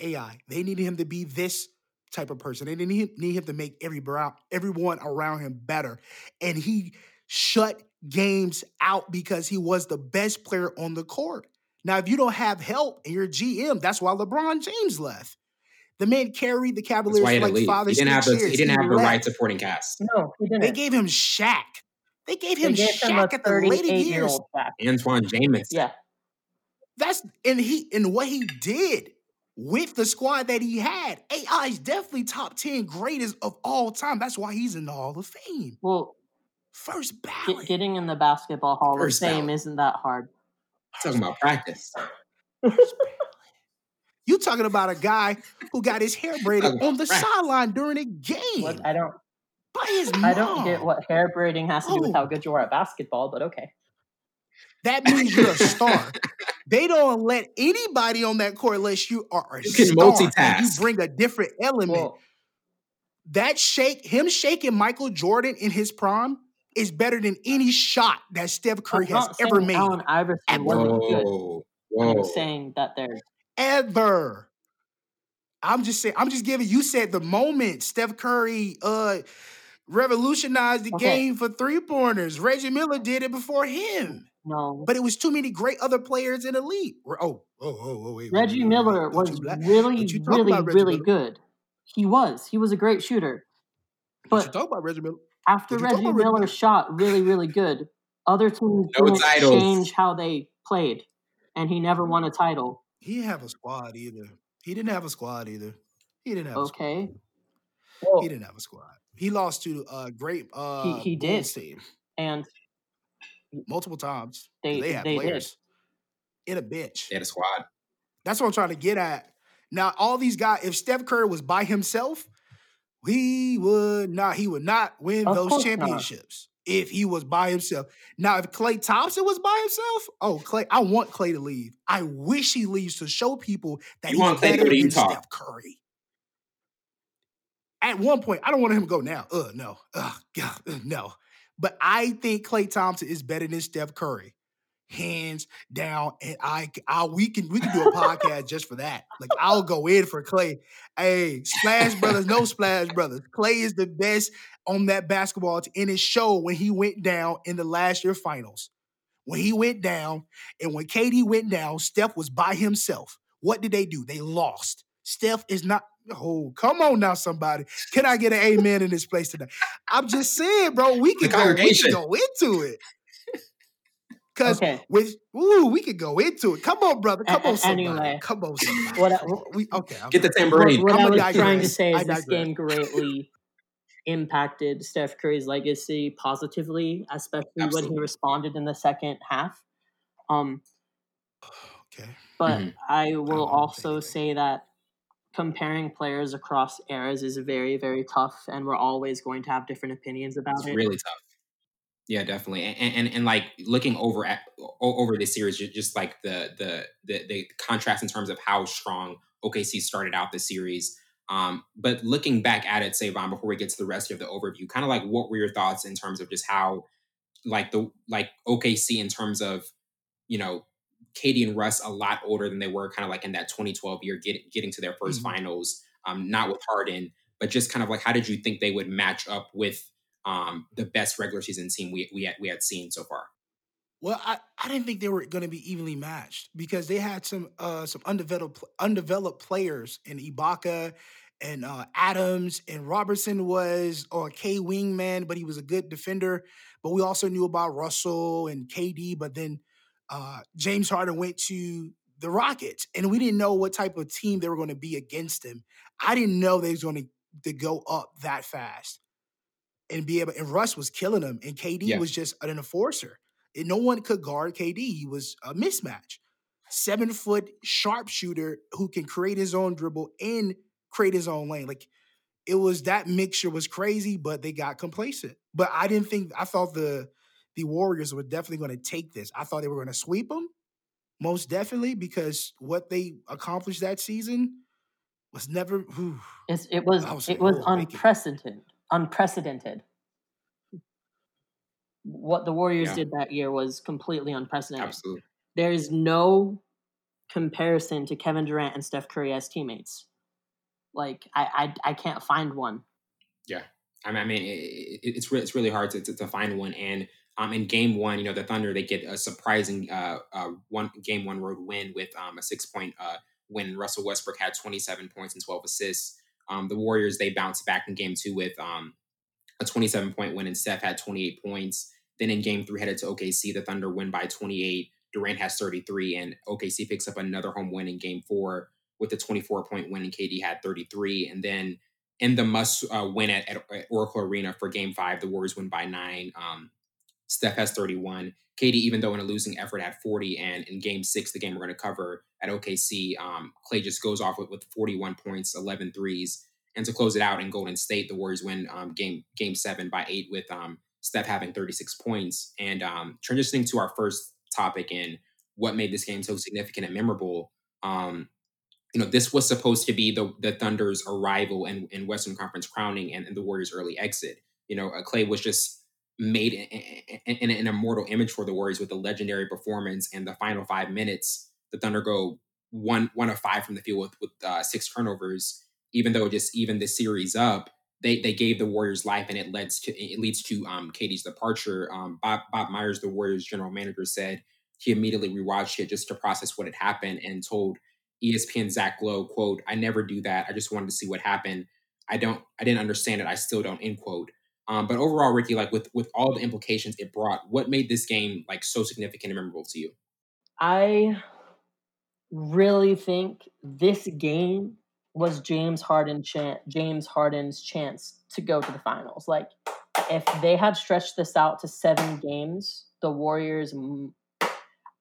AI. They needed him to be this type of person. They didn't need him to make everyone around him better. And he shut games out because he was the best player on the court. Now, if you don't have help and you're GM, that's why LeBron James left. The man carried the Cavaliers like fathers. He didn't have the right supporting cast. No, he didn't. They gave him Shaq. They gave him Shaq at the later years. Antoine Jameis. Yeah. What he did with the squad that he had. AI is definitely top 10 greatest of all time. That's why he's in the Hall of Fame. Well, first ballot. Getting in the Basketball Hall first of Fame ballot. Isn't that hard. I'm talking about practice. You talking about a guy who got his hair braided on the sideline during a game. Look, I don't get what hair braiding has to do with how good you are at basketball, but okay. That means you're a star. They don't let anybody on that court unless you are a star. You can multitask. You bring a different element. Well, that shaking Michael Jordan in his prime is better than any shot that Steph Curry has ever made. Allen Iverson wasn't good. I'm saying that there's ever. I'm just saying. I'm just giving. You said the moment Steph Curry revolutionized the game for three-pointers. Reggie Miller did it before him. No. But it was too many great other players in the league. Wait. Reggie Miller was really good. He was a great shooter. But you talk about Reggie Miller. After Reggie Miller shot really, really good, other teams didn't change how they played. And he never won a title. He didn't have a squad either. He didn't have a squad. He lost to a great Bulls team. And multiple times. They had players in a bench. They had a squad. That's what I'm trying to get at. Now, all these guys, if Steph Curry was by himself, he would not win those championships if he was by himself. Now, if Klay Thompson was by himself, I want Klay to leave. I wish he leaves to show people that he's better than Steph Curry. At one point, I don't want him to go now. No. God, no. But I think Klay Thompson is better than Steph Curry, hands down. And we can do a podcast just for that. Like, I'll go in for Klay. Hey, Splash Brothers, no Splash Brothers. Klay is the best on that basketball team. And it showed when he went down in the last year finals. When he went down and when KD went down, Steph was by himself. What did they do? They lost. Steph is not. Oh, come on now, somebody. Can I get an amen in this place tonight? I'm just saying, bro, we can go into it. Because we could go into it. Come on, brother. Come on, somebody. Get the tambourine. What I was trying to say is this game greatly impacted Steph Curry's legacy positively, especially when he responded in the second half. But I will also say that comparing players across eras is very, very tough, and we're always going to have different opinions about it. It's really tough. Yeah, definitely. And like looking over this series, just like the contrast in terms of how strong OKC started out the series. But looking back at it, Savon, before we get to the rest of the overview, kind of like what were your thoughts in terms of just how like OKC in terms of, you know, KD and Russ a lot older than they were kind of like in that 2012 year, getting to their first finals, not with Harden, but just kind of like, how did you think they would match up with the best regular season team we had seen so far? Well, I didn't think they were going to be evenly matched because they had some undeveloped players in Ibaka and Adams, and Robertson was a K wingman, but he was a good defender. But we also knew about Russell and KD, but then James Harden went to the Rockets, and we didn't know what type of team they were going to be against him. I didn't know they was going to go up that fast and be able. And Russ was killing him, and KD was just an enforcer, and no one could guard KD. He was a mismatch, 7 foot sharpshooter who can create his own dribble and create his own lane. Like it was that mixture was crazy, but they got complacent. But I didn't think, I thought the Warriors were definitely going to take this. I thought they were going to sweep them, most definitely, because what they accomplished that season was never. Whew, it was unprecedented. What the Warriors did that year was completely unprecedented. Absolutely. There is no comparison to Kevin Durant and Steph Curry as teammates. Like, I can't find one. Yeah. I mean, it's really hard to find one. And in game one, you know, the Thunder, they get a surprising game one road win with a 6-point win. Russell Westbrook had 27 points and 12 assists. The Warriors, they bounced back in game two with a 27-point win, and Steph had 28 points. Then in game three, headed to OKC, the Thunder win by 28. Durant has 33, and OKC picks up another home win in game four with a 24-point win, and KD had 33. And then in the must win at Oracle Arena for game five, the Warriors win by 9. Steph has 31. KD, even though in a losing effort, had 40. And in game six, the game we're going to cover at OKC, Clay just goes off with 41 points, 11 threes. And to close it out in Golden State, the Warriors win game 7 by 8 with Steph having 36 points. And transitioning to our first topic and what made this game so significant and memorable, you know, this was supposed to be the Thunder's arrival and Western Conference crowning and the Warriors' early exit. You know, Clay was just made an immortal image for the Warriors with a legendary performance. And the final 5 minutes, the Thunder go 1 of 5 from the field with 6 turnovers. Even though just even the series up, they gave the Warriors life, and it leads to KD's departure. Bob Myers, the Warriors general manager, said he immediately rewatched it just to process what had happened, and told ESPN Zach Lowe, quote, "I never do that. I just wanted to see what happened. I didn't understand it. I still don't," end quote. But overall, Ricky, like with all the implications it brought, what made this game like so significant and memorable to you? I really think this game was James Harden's chance to go to the finals. Like, if they had stretched this out to 7 games, the Warriors,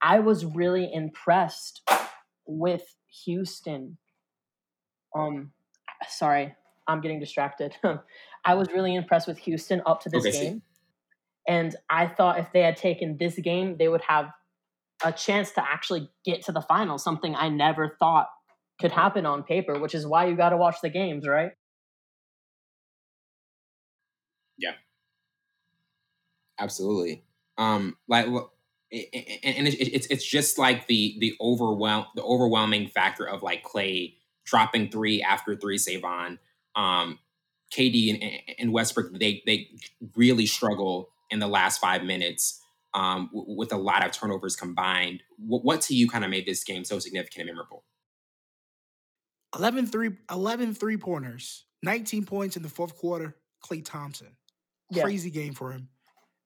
I was really impressed with Houston. Sorry, I'm getting distracted. I was really impressed with Houston up to this game. See. And I thought if they had taken this game, they would have a chance to actually get to the finals, something I never thought could happen on paper, which is why you got to watch the games, right? Yeah, absolutely. It's just like the overwhelming factor of like Clay dropping 3 after 3. Savon, KD and Westbrook, they really struggle in the last 5 minutes with a lot of turnovers combined. What to you kind of made this game so significant and memorable? 11 three-pointers, 19 points in the fourth quarter, Klay Thompson. Yeah. Crazy game for him.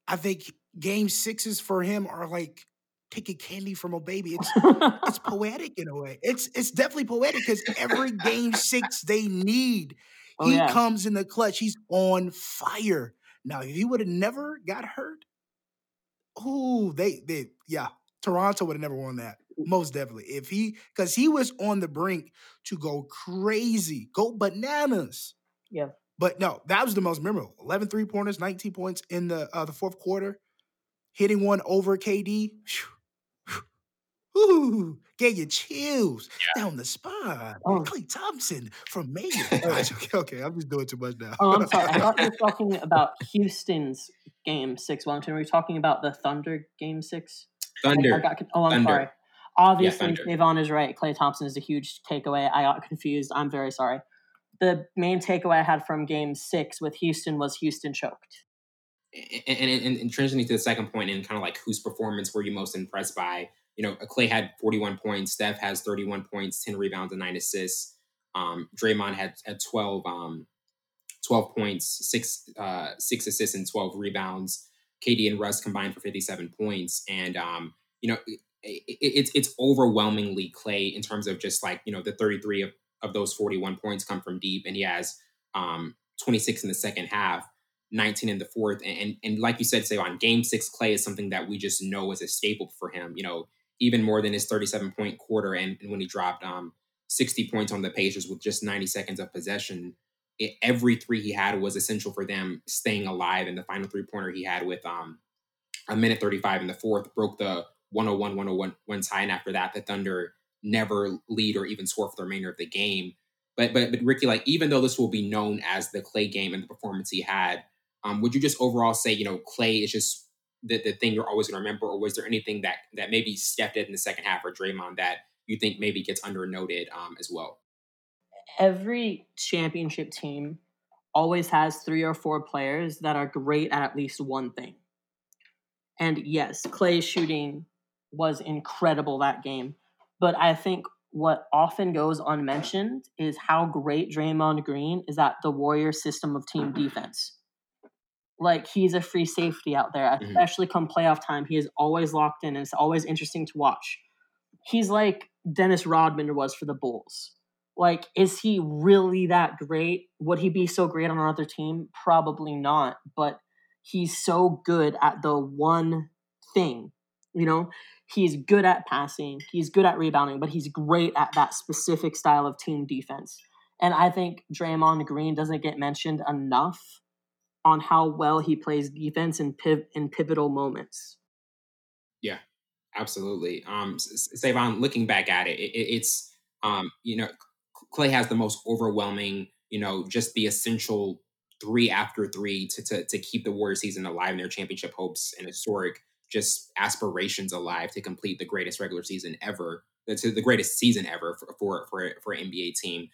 I think game 6s for him are like picking candy from a baby. It's it's poetic in a way. It's definitely poetic because every game 6 they need, he comes in the clutch. He's on fire. Now, if he would have never got hurt, Toronto would have never won that. Most definitely. Because he was on the brink to go crazy, go bananas. Yeah. But no, that was the most memorable. 11 three-pointers, 19 points in the fourth quarter, hitting one over KD. Ooh, gave you chills down the spine. Klay Thompson from Maine. Okay, I'm just doing too much now. I'm sorry. I thought you were talking about Houston's game 6. Wellington, were you talking about the Thunder game 6? Thunder. Sorry. Obviously, Navon is right. Klay Thompson is a huge takeaway. I got confused. I'm very sorry. The main takeaway I had from game 6 with Houston was Houston choked. And transitioning to the second point and kind of like whose performance were you most impressed by? You know, Klay had 41 points. Steph has 31 points, 10 rebounds, and 9 assists. Draymond had 12 points, 6 assists, and 12 rebounds. KD and Russ combined for 57 points. And, you know, it's overwhelmingly Klay in terms of just like, you know, the 33 of those 41 points come from deep, and he has 26 in the second half, 19 in the fourth. And like you said, Savon, game 6 Klay is something that we just know is a staple for him, you know, even more than his 37-point quarter. And when he dropped 60 points on the Pacers with just 90 seconds of possession, every three he had was essential for them staying alive. And the final three-pointer he had with a minute 35 in the fourth broke the 101-101 tie. And after that, the Thunder never lead or even score for the remainder of the game. But Ricky, like, even though this will be known as the Clay game and the performance he had, would you just overall say, you know, Clay is just the thing you're always going to remember? Or was there anything that maybe Steph did in the second half or Draymond that you think maybe gets undernoted as well? Every championship team always has three or four players that are great at least one thing. And yes, Clay's shooting was incredible that game. But I think what often goes unmentioned is how great Draymond Green is at the Warriors' system of team defense. Like, he's a free safety out there, especially come playoff time. He is always locked in, and it's always interesting to watch. He's like Dennis Rodman was for the Bulls. Like, is he really that great? Would he be so great on another team? Probably not, but he's so good at the one thing, you know? He's good at passing, he's good at rebounding, but he's great at that specific style of team defense. And I think Draymond Green doesn't get mentioned enough on how well he plays defense in pivotal moments. Yeah, absolutely. Savon, looking back at it, it's, you know, Clay has the most overwhelming, you know, just the essential three after three to keep the Warriors season alive and their championship hopes and historic just aspirations alive to complete the greatest regular season ever, to the greatest season ever for an NBA team.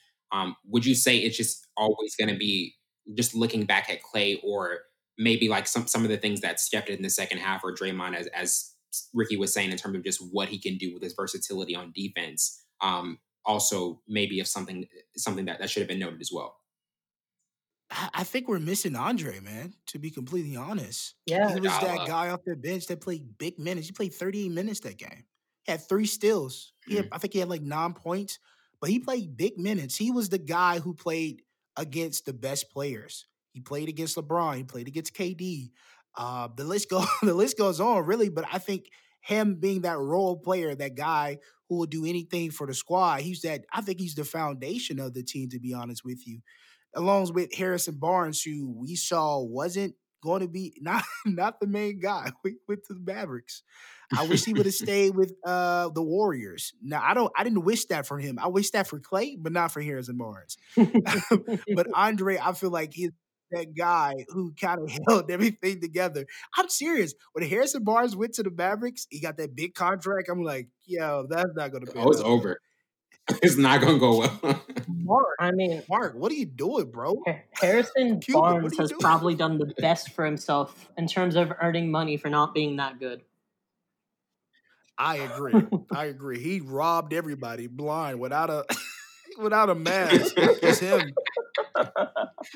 Would you say it's just always going to be just looking back at Clay, or maybe like some of the things that Steph did in the second half or Draymond, as Ricky was saying, in terms of just what he can do with his versatility on defense? Also, maybe if something that should have been noted as well. I think we're missing Andre, man, to be completely honest. Yeah. He was that guy off the bench that played big minutes. He played 38 minutes that game. He had 3 steals. Mm-hmm. I think he had like 9 points, but he played big minutes. He was the guy who played against the best players. He played against LeBron. He played against KD. The list goes on, really, but I think him being that role player, that guy who will do anything for the squad, I think he's the foundation of the team, to be honest with you. Along with Harrison Barnes, who we saw wasn't going to be not the main guy with the Mavericks. I wish he would have stayed with the Warriors. Now, I didn't wish that for him. I wish that for Clay, but not for Harrison Barnes. But Andre, I feel like he's that guy who kind of held everything together. I'm serious. When Harrison Barnes went to the Mavericks, he got that big contract. I'm like, yo, that's not going to be. Oh, it's over. It's not going to go well. Mark, what are you doing, bro? Harrison Barnes has probably done the best for himself in terms of earning money for not being that good. I agree. He robbed everybody blind without a mask. Just him.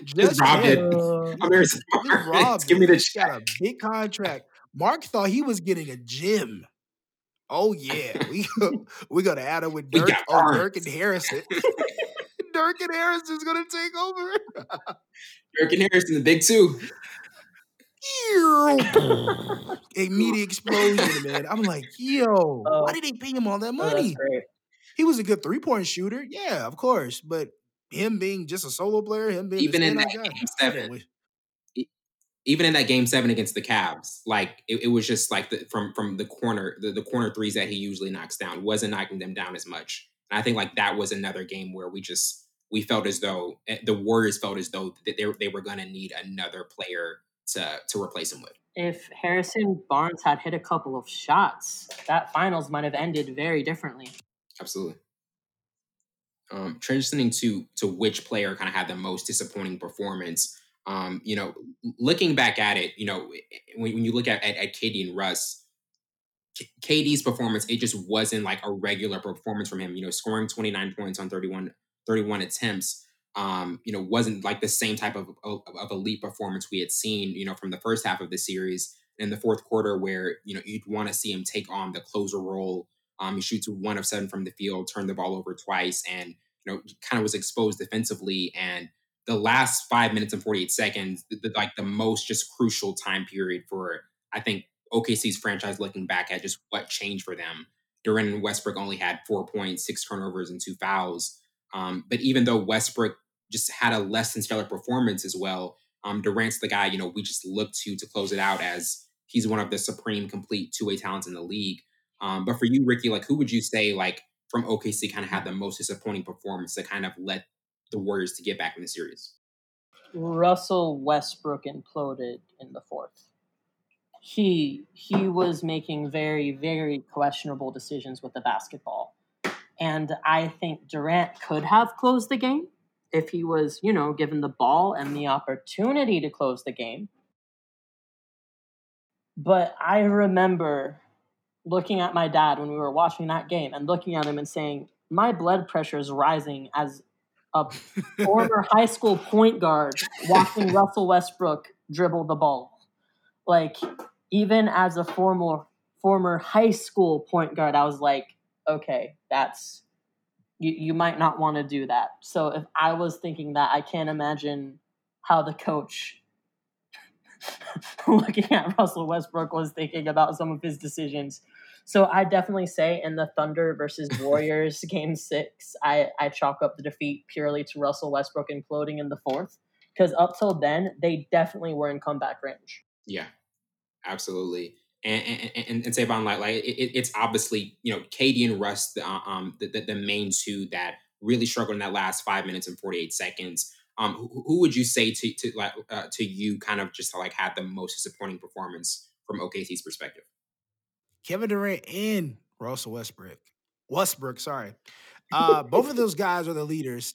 Just robbed him. Give me the check. Got a big contract. Mark thought he was getting a gym. Oh, yeah. We're going to add him with Dirk. Oh, Dirk and Harrison. Dirk and Harrison's going to take over. Dirk and Harrison, the big two. Immediate explosion, man. I'm like, yo, why did they pay him all that money? He was a good three-point shooter. Yeah, of course. But him being just a solo player, him being even in that game 7. Even in that game 7 against the Cavs, like it was just like from the corner, the corner threes that he usually knocks down wasn't knocking them down as much. And I think like that was another game where we felt as though the Warriors felt as though that they were going to need another player to replace him with. If Harrison Barnes had hit a couple of shots, that finals might have ended very differently. Absolutely. Transitioning to which player kind of had the most disappointing performance. You know, looking back at it, you know, when you look at KD and Russ, KD's performance, it just wasn't like a regular performance from him, you know, scoring 29 points on 31 attempts, you know, wasn't like the same type of elite performance we had seen, you know, from the first half of the series in the fourth quarter where, you know, you'd want to see him take on the closer role. He shoots 1 of 7 from the field, turned the ball over twice and, you know, kind of was exposed defensively. And the last 5 minutes and 48 seconds, the most just crucial time period for, I think, OKC's franchise looking back at just what changed for them. Durant and Westbrook only had 4 points, 6 turnovers, and 2 fouls. But even though Westbrook just had a less than stellar performance as well. Durant's the guy, we just look to close it out, as he's one of the supreme complete two-way talents in the league. But for you, Ricky, who would you say from OKC kind of had the most disappointing performance that kind of led the Warriors to get back in the series? Russell Westbrook imploded in the fourth. He was making very, very questionable decisions with the basketball. And I think Durant could have closed the game if he was, given the ball and the opportunity to close the game. But I remember looking at my dad when we were watching that game and looking at him and saying, my blood pressure is rising as a former high school point guard watching Russell Westbrook dribble the ball. Even as a former high school point guard, I was like, okay, that's you might not want to do that. So if I was thinking that, I can't imagine how the coach looking at Russell Westbrook was thinking about some of his decisions. So I definitely say in the Thunder versus Warriors Game 6, I chalk up the defeat purely to Russell Westbrook imploding in the fourth, because up till then, they definitely were in comeback range. Yeah, absolutely. And Savon, it's obviously, KD and Russ, the main two that really struggled in that last 5 minutes and 48 seconds. Who would you say to you kind of just had the most disappointing performance from OKC's perspective? Kevin Durant and Russell Westbrook. Both of those guys are the leaders.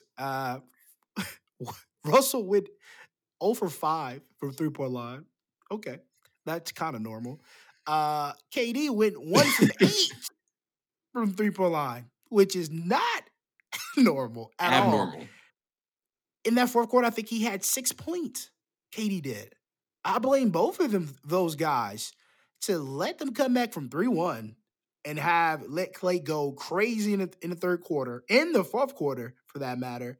Russell went 0 for 5 from three-point line. Okay, that's kind of normal. KD went 1 for 8 from three-point line, which is not normal at all. In that fourth quarter, I think he had 6 points. KD did. I blame both of them, those guys, to let them come back from 3-1 and let Clay go crazy in the third quarter, in the fourth quarter, for that matter,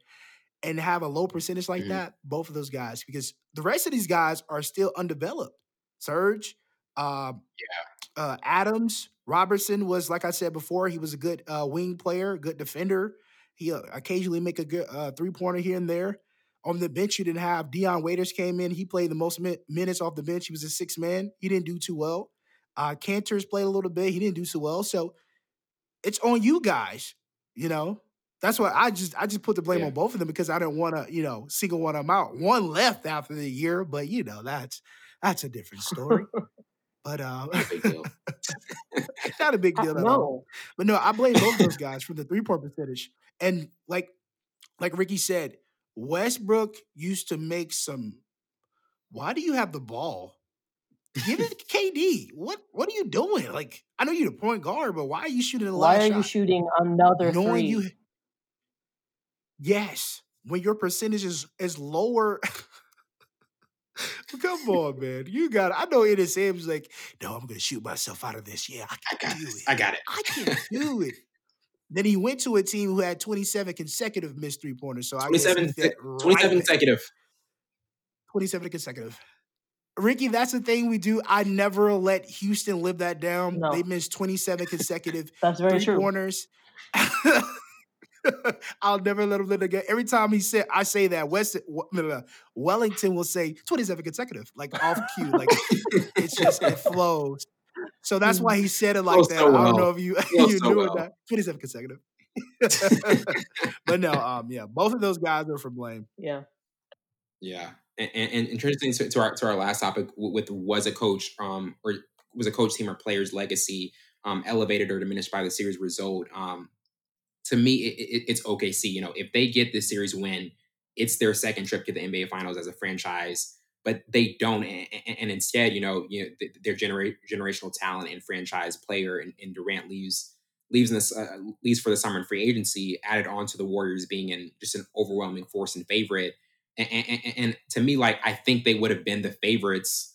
and have a low percentage like that, both of those guys, because the rest of these guys are still undeveloped. Serge, Adams, Robertson was, like I said before, he was a good wing player, good defender. He occasionally make a good three-pointer here and there. On the bench, you didn't have Deion Waiters came in. He played the most minutes off the bench. He was a sixth man. He didn't do too well. Cantor's played a little bit. He didn't do too well. So it's on you guys, That's why I just put the blame on both of them, because I didn't want to, single one of them out. One left after the year, but that's a different story. But not a big deal at all. But no, I blame both those guys for the 3-point percentage. And like Ricky said, Westbrook used to make some. Why do you have the ball? Give it to KD. What are you doing? I know you're the point guard, but why are you shooting a last shot? Why are you shooting another three? Yes, when your percentage is lower. Come on, man. You got it. I know NSM's like, no, I'm going to shoot myself out of this. Yeah, I can't do it. Then he went to a team who had 27 consecutive missed three-pointers. So 27 consecutive. Ricky, that's the thing we do. I never let Houston live that down. No. They missed 27 consecutive three-pointers. I'll never let him live again. Every time I say that, Wellington will say 27 consecutive, off cue. It's just, it flows. So that's why he said it like that. So I don't know if you knew or not. 27 consecutive. But no, both of those guys are for blame. Yeah. Yeah. And interesting to our last topic with was a coach, team, or player's legacy elevated or diminished by the series result. To me, it's OKC. If they get this series win, it's their second trip to the NBA Finals as a franchise. But they don't, and instead, their generational talent and franchise player and Durant leaves for the summer in free agency, added on to the Warriors being just an overwhelming force and favorite. And to me, I think they would have been the favorites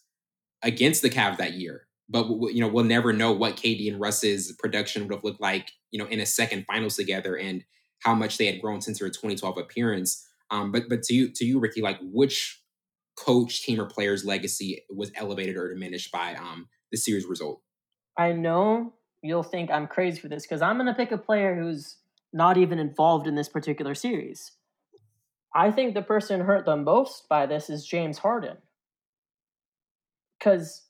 against the Cavs that year. But, we'll never know what KD and Russ's production would have looked like, in a second finals together, and how much they had grown since their 2012 appearance. But to you, Ricky, which coach, team, or player's legacy was elevated or diminished by the series result? I know you'll think I'm crazy for this, because I'm going to pick a player who's not even involved in this particular series. I think the person hurt the most by this is James Harden. Because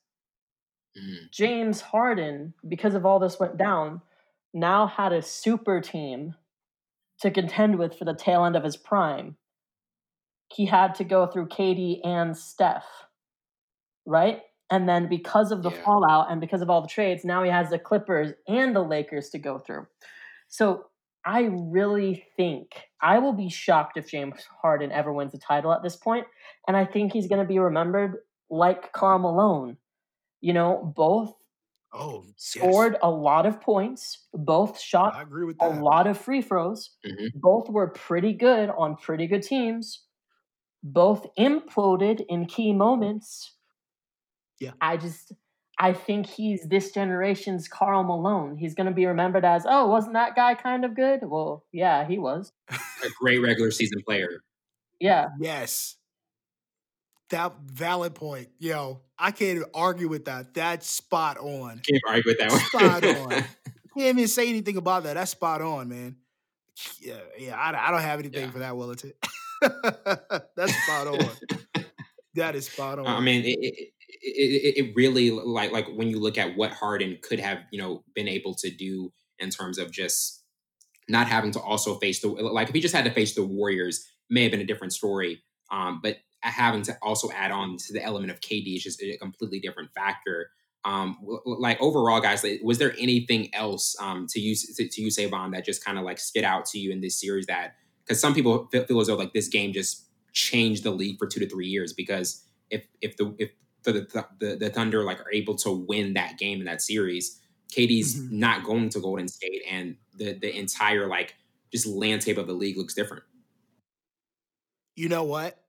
James Harden, because of all this went down, now had a super team to contend with for the tail end of his prime. He had to go through KD and Steph, right? And then because of the fallout and because of all the trades, now he has the Clippers and the Lakers to go through. So I really think I will be shocked if James Harden ever wins the title at this point. And I think he's going to be remembered like Karl Malone. You know, both scored a lot of points. Both shot a lot of free throws. Mm-hmm. Both were pretty good on pretty good teams. Both imploded in key moments. Yeah, I think he's this generation's Karl Malone. He's going to be remembered as, oh, wasn't that guy kind of good? Well, yeah, he was. A great regular season player. Yeah. Yes. That valid point. Yo, I can't argue with that. That's spot on. Can't argue with that one. Spot on. Can't even say anything about that. That's spot on, man. Yeah, I don't have anything for that, Willerton. That's spot on. That is spot on. I mean, it really, like when you look at what Harden could have, you know, been able to do in terms of just not having to also face the, like if he just had to face the Warriors, may have been a different story. But having to also add on to the element of KD is just a completely different factor. Like overall, guys, like, was there anything else to you, Savon, that just kind of like spit out to you in this series that, because some people feel as though like this game just changed the league for 2 to 3 years because if the Thunder like are able to win that game in that series, KD's not going to Golden State, and the entire like just landscape of the league looks different. You know what?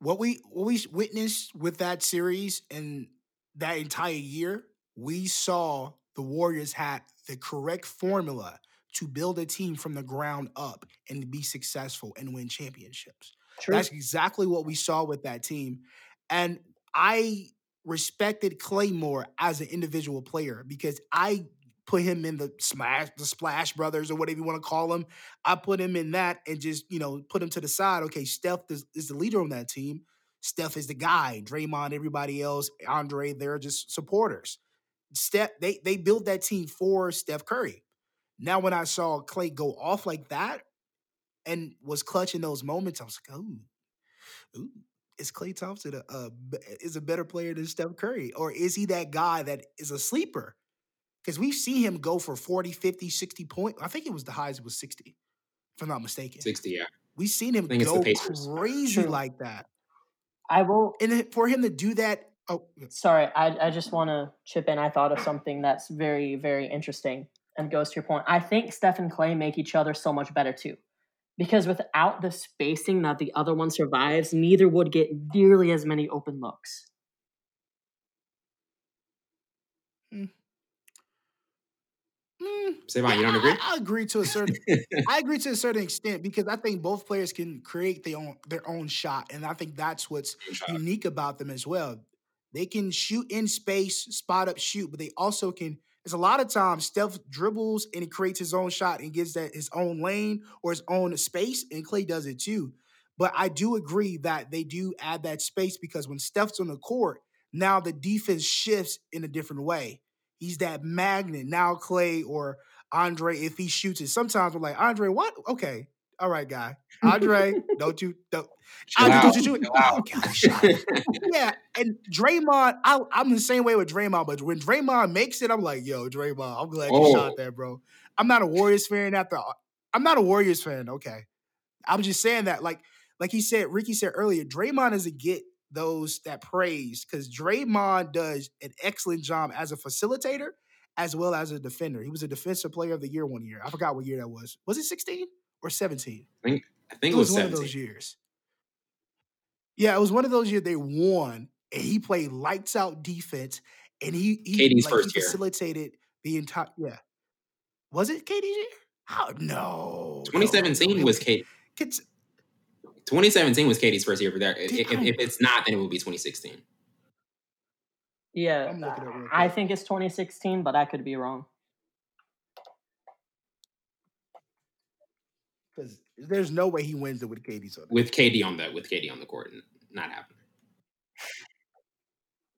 What we witnessed with that series and that entire year, we saw the Warriors had the correct formula to build a team from the ground up and to be successful and win championships. True. That's exactly what we saw with that team. And I respected Clay more as an individual player because I put him in the Splash Brothers or whatever you want to call them. I put him in that and just, you know, put him to the side. Okay, Steph is the leader on that team. Steph is the guy. Draymond, everybody else, Andre, they're just supporters. Steph, they built that team for Steph Curry. Now when I saw Clay go off like that and was clutching those moments, I was like, ooh. Is Klay Thompson is a better player than Steph Curry? Or is he that guy that is a sleeper? Because we've seen him go for 40, 50, 60 points. I think it was the highest was 60, if I'm not mistaken. 60, yeah. We've seen him go crazy like that. I will. And for him to do that. Oh, sorry, I just want to chip in. I thought of something that's very, very interesting and goes to your point. I think Steph and Klay make each other so much better too. Because without the spacing that the other one survives, neither would get nearly as many open looks. Savon, you don't agree? I agree to a certain. I agree to a certain extent because I think both players can create their own shot, and I think that's what's unique about them as well. They can shoot in space, spot up, shoot, but they also can. There's a lot of times Steph dribbles and he creates his own shot and gives that his own lane or his own space, and Klay does it too. But I do agree that they do add that space because when Steph's on the court, now the defense shifts in a different way. He's that magnet. Now Klay or Andre, if he shoots it, sometimes we're like, Andre, what? Okay. All right, guy. Andre, don't you do it? Oh, God. Yeah, and Draymond, I'm the same way with Draymond, but when Draymond makes it, I'm like, yo, Draymond, I'm glad you shot that, bro. I'm not a Warriors fan. Okay. I'm just saying that, like he said, Ricky said earlier, Draymond doesn't get that praise because Draymond does an excellent job as a facilitator as well as a defender. He was a defensive player of the year one year. I forgot what year that was. Was it 16? Or 17. I think it was 17. One of those years. Yeah, it was one of those years they won, and he played lights out defense, and he facilitated the entire. Yeah, was it KD's year? Oh, no. 2017 was KD. 2017 was KD's first year for that. If it's not, then it will be 2016. Yeah, I think it's 2016, but I could be wrong. Because There's no way he wins it with KD. With KD on the court, not happening.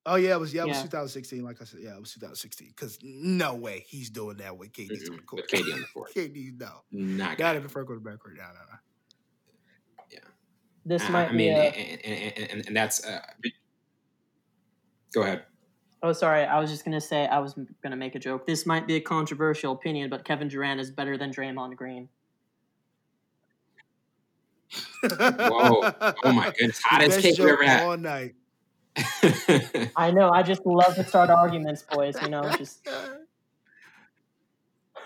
Oh it was 2016. Like I said, it was 2016. Because no way he's doing that with KD on the court. With KD on the court, KD not got it before going back right now. No. Yeah, this might. And that's. Go ahead. Oh, sorry. I was just going to say, I was going to make a joke. This might be a controversial opinion, but Kevin Durant is better than Draymond Green. Whoa. Oh, my goodness. Hottest take you ever had. All night. I know. I just love to start arguments, boys. You know, just. Oh,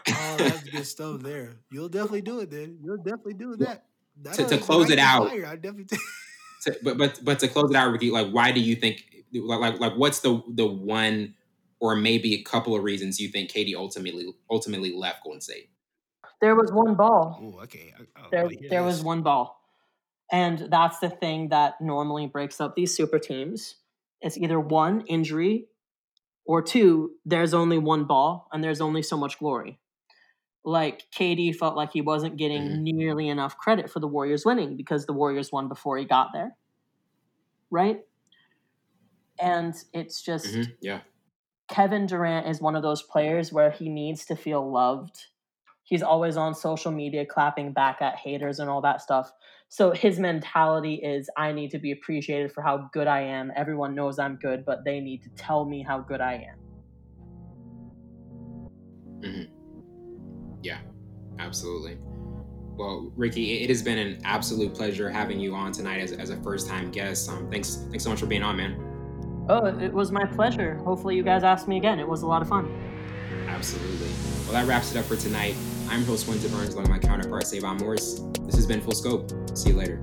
that's good stuff there. You'll definitely do it, then. You'll definitely do that. To close it out. I definitely but to close it out, Ricky, like, why do you think. Like, what's the one or maybe a couple of reasons you think KD ultimately left Golden State? There was one ball. Ooh, okay. There was one ball. And that's the thing that normally breaks up these super teams. It's either one, injury, or two, there's only one ball and there's only so much glory. Like, KD felt like he wasn't getting nearly enough credit for the Warriors winning because the Warriors won before he got there. Right? And it's just, Kevin Durant is one of those players where he needs to feel loved. He's always on social media clapping back at haters and all that stuff. So his mentality is, I need to be appreciated for how good I am. Everyone knows I'm good, but they need to tell me how good I am. Mm-hmm. Yeah, absolutely. Well, Ricky, it has been an absolute pleasure having you on tonight as a first-time guest. Thanks so much for being on, man. Oh, it was my pleasure. Hopefully you guys ask me again. It was a lot of fun. Absolutely. Well, that wraps it up for tonight. I'm your host, Winter Burns, along with my counterpart, Savon Morris. This has been Full Scope. See you later.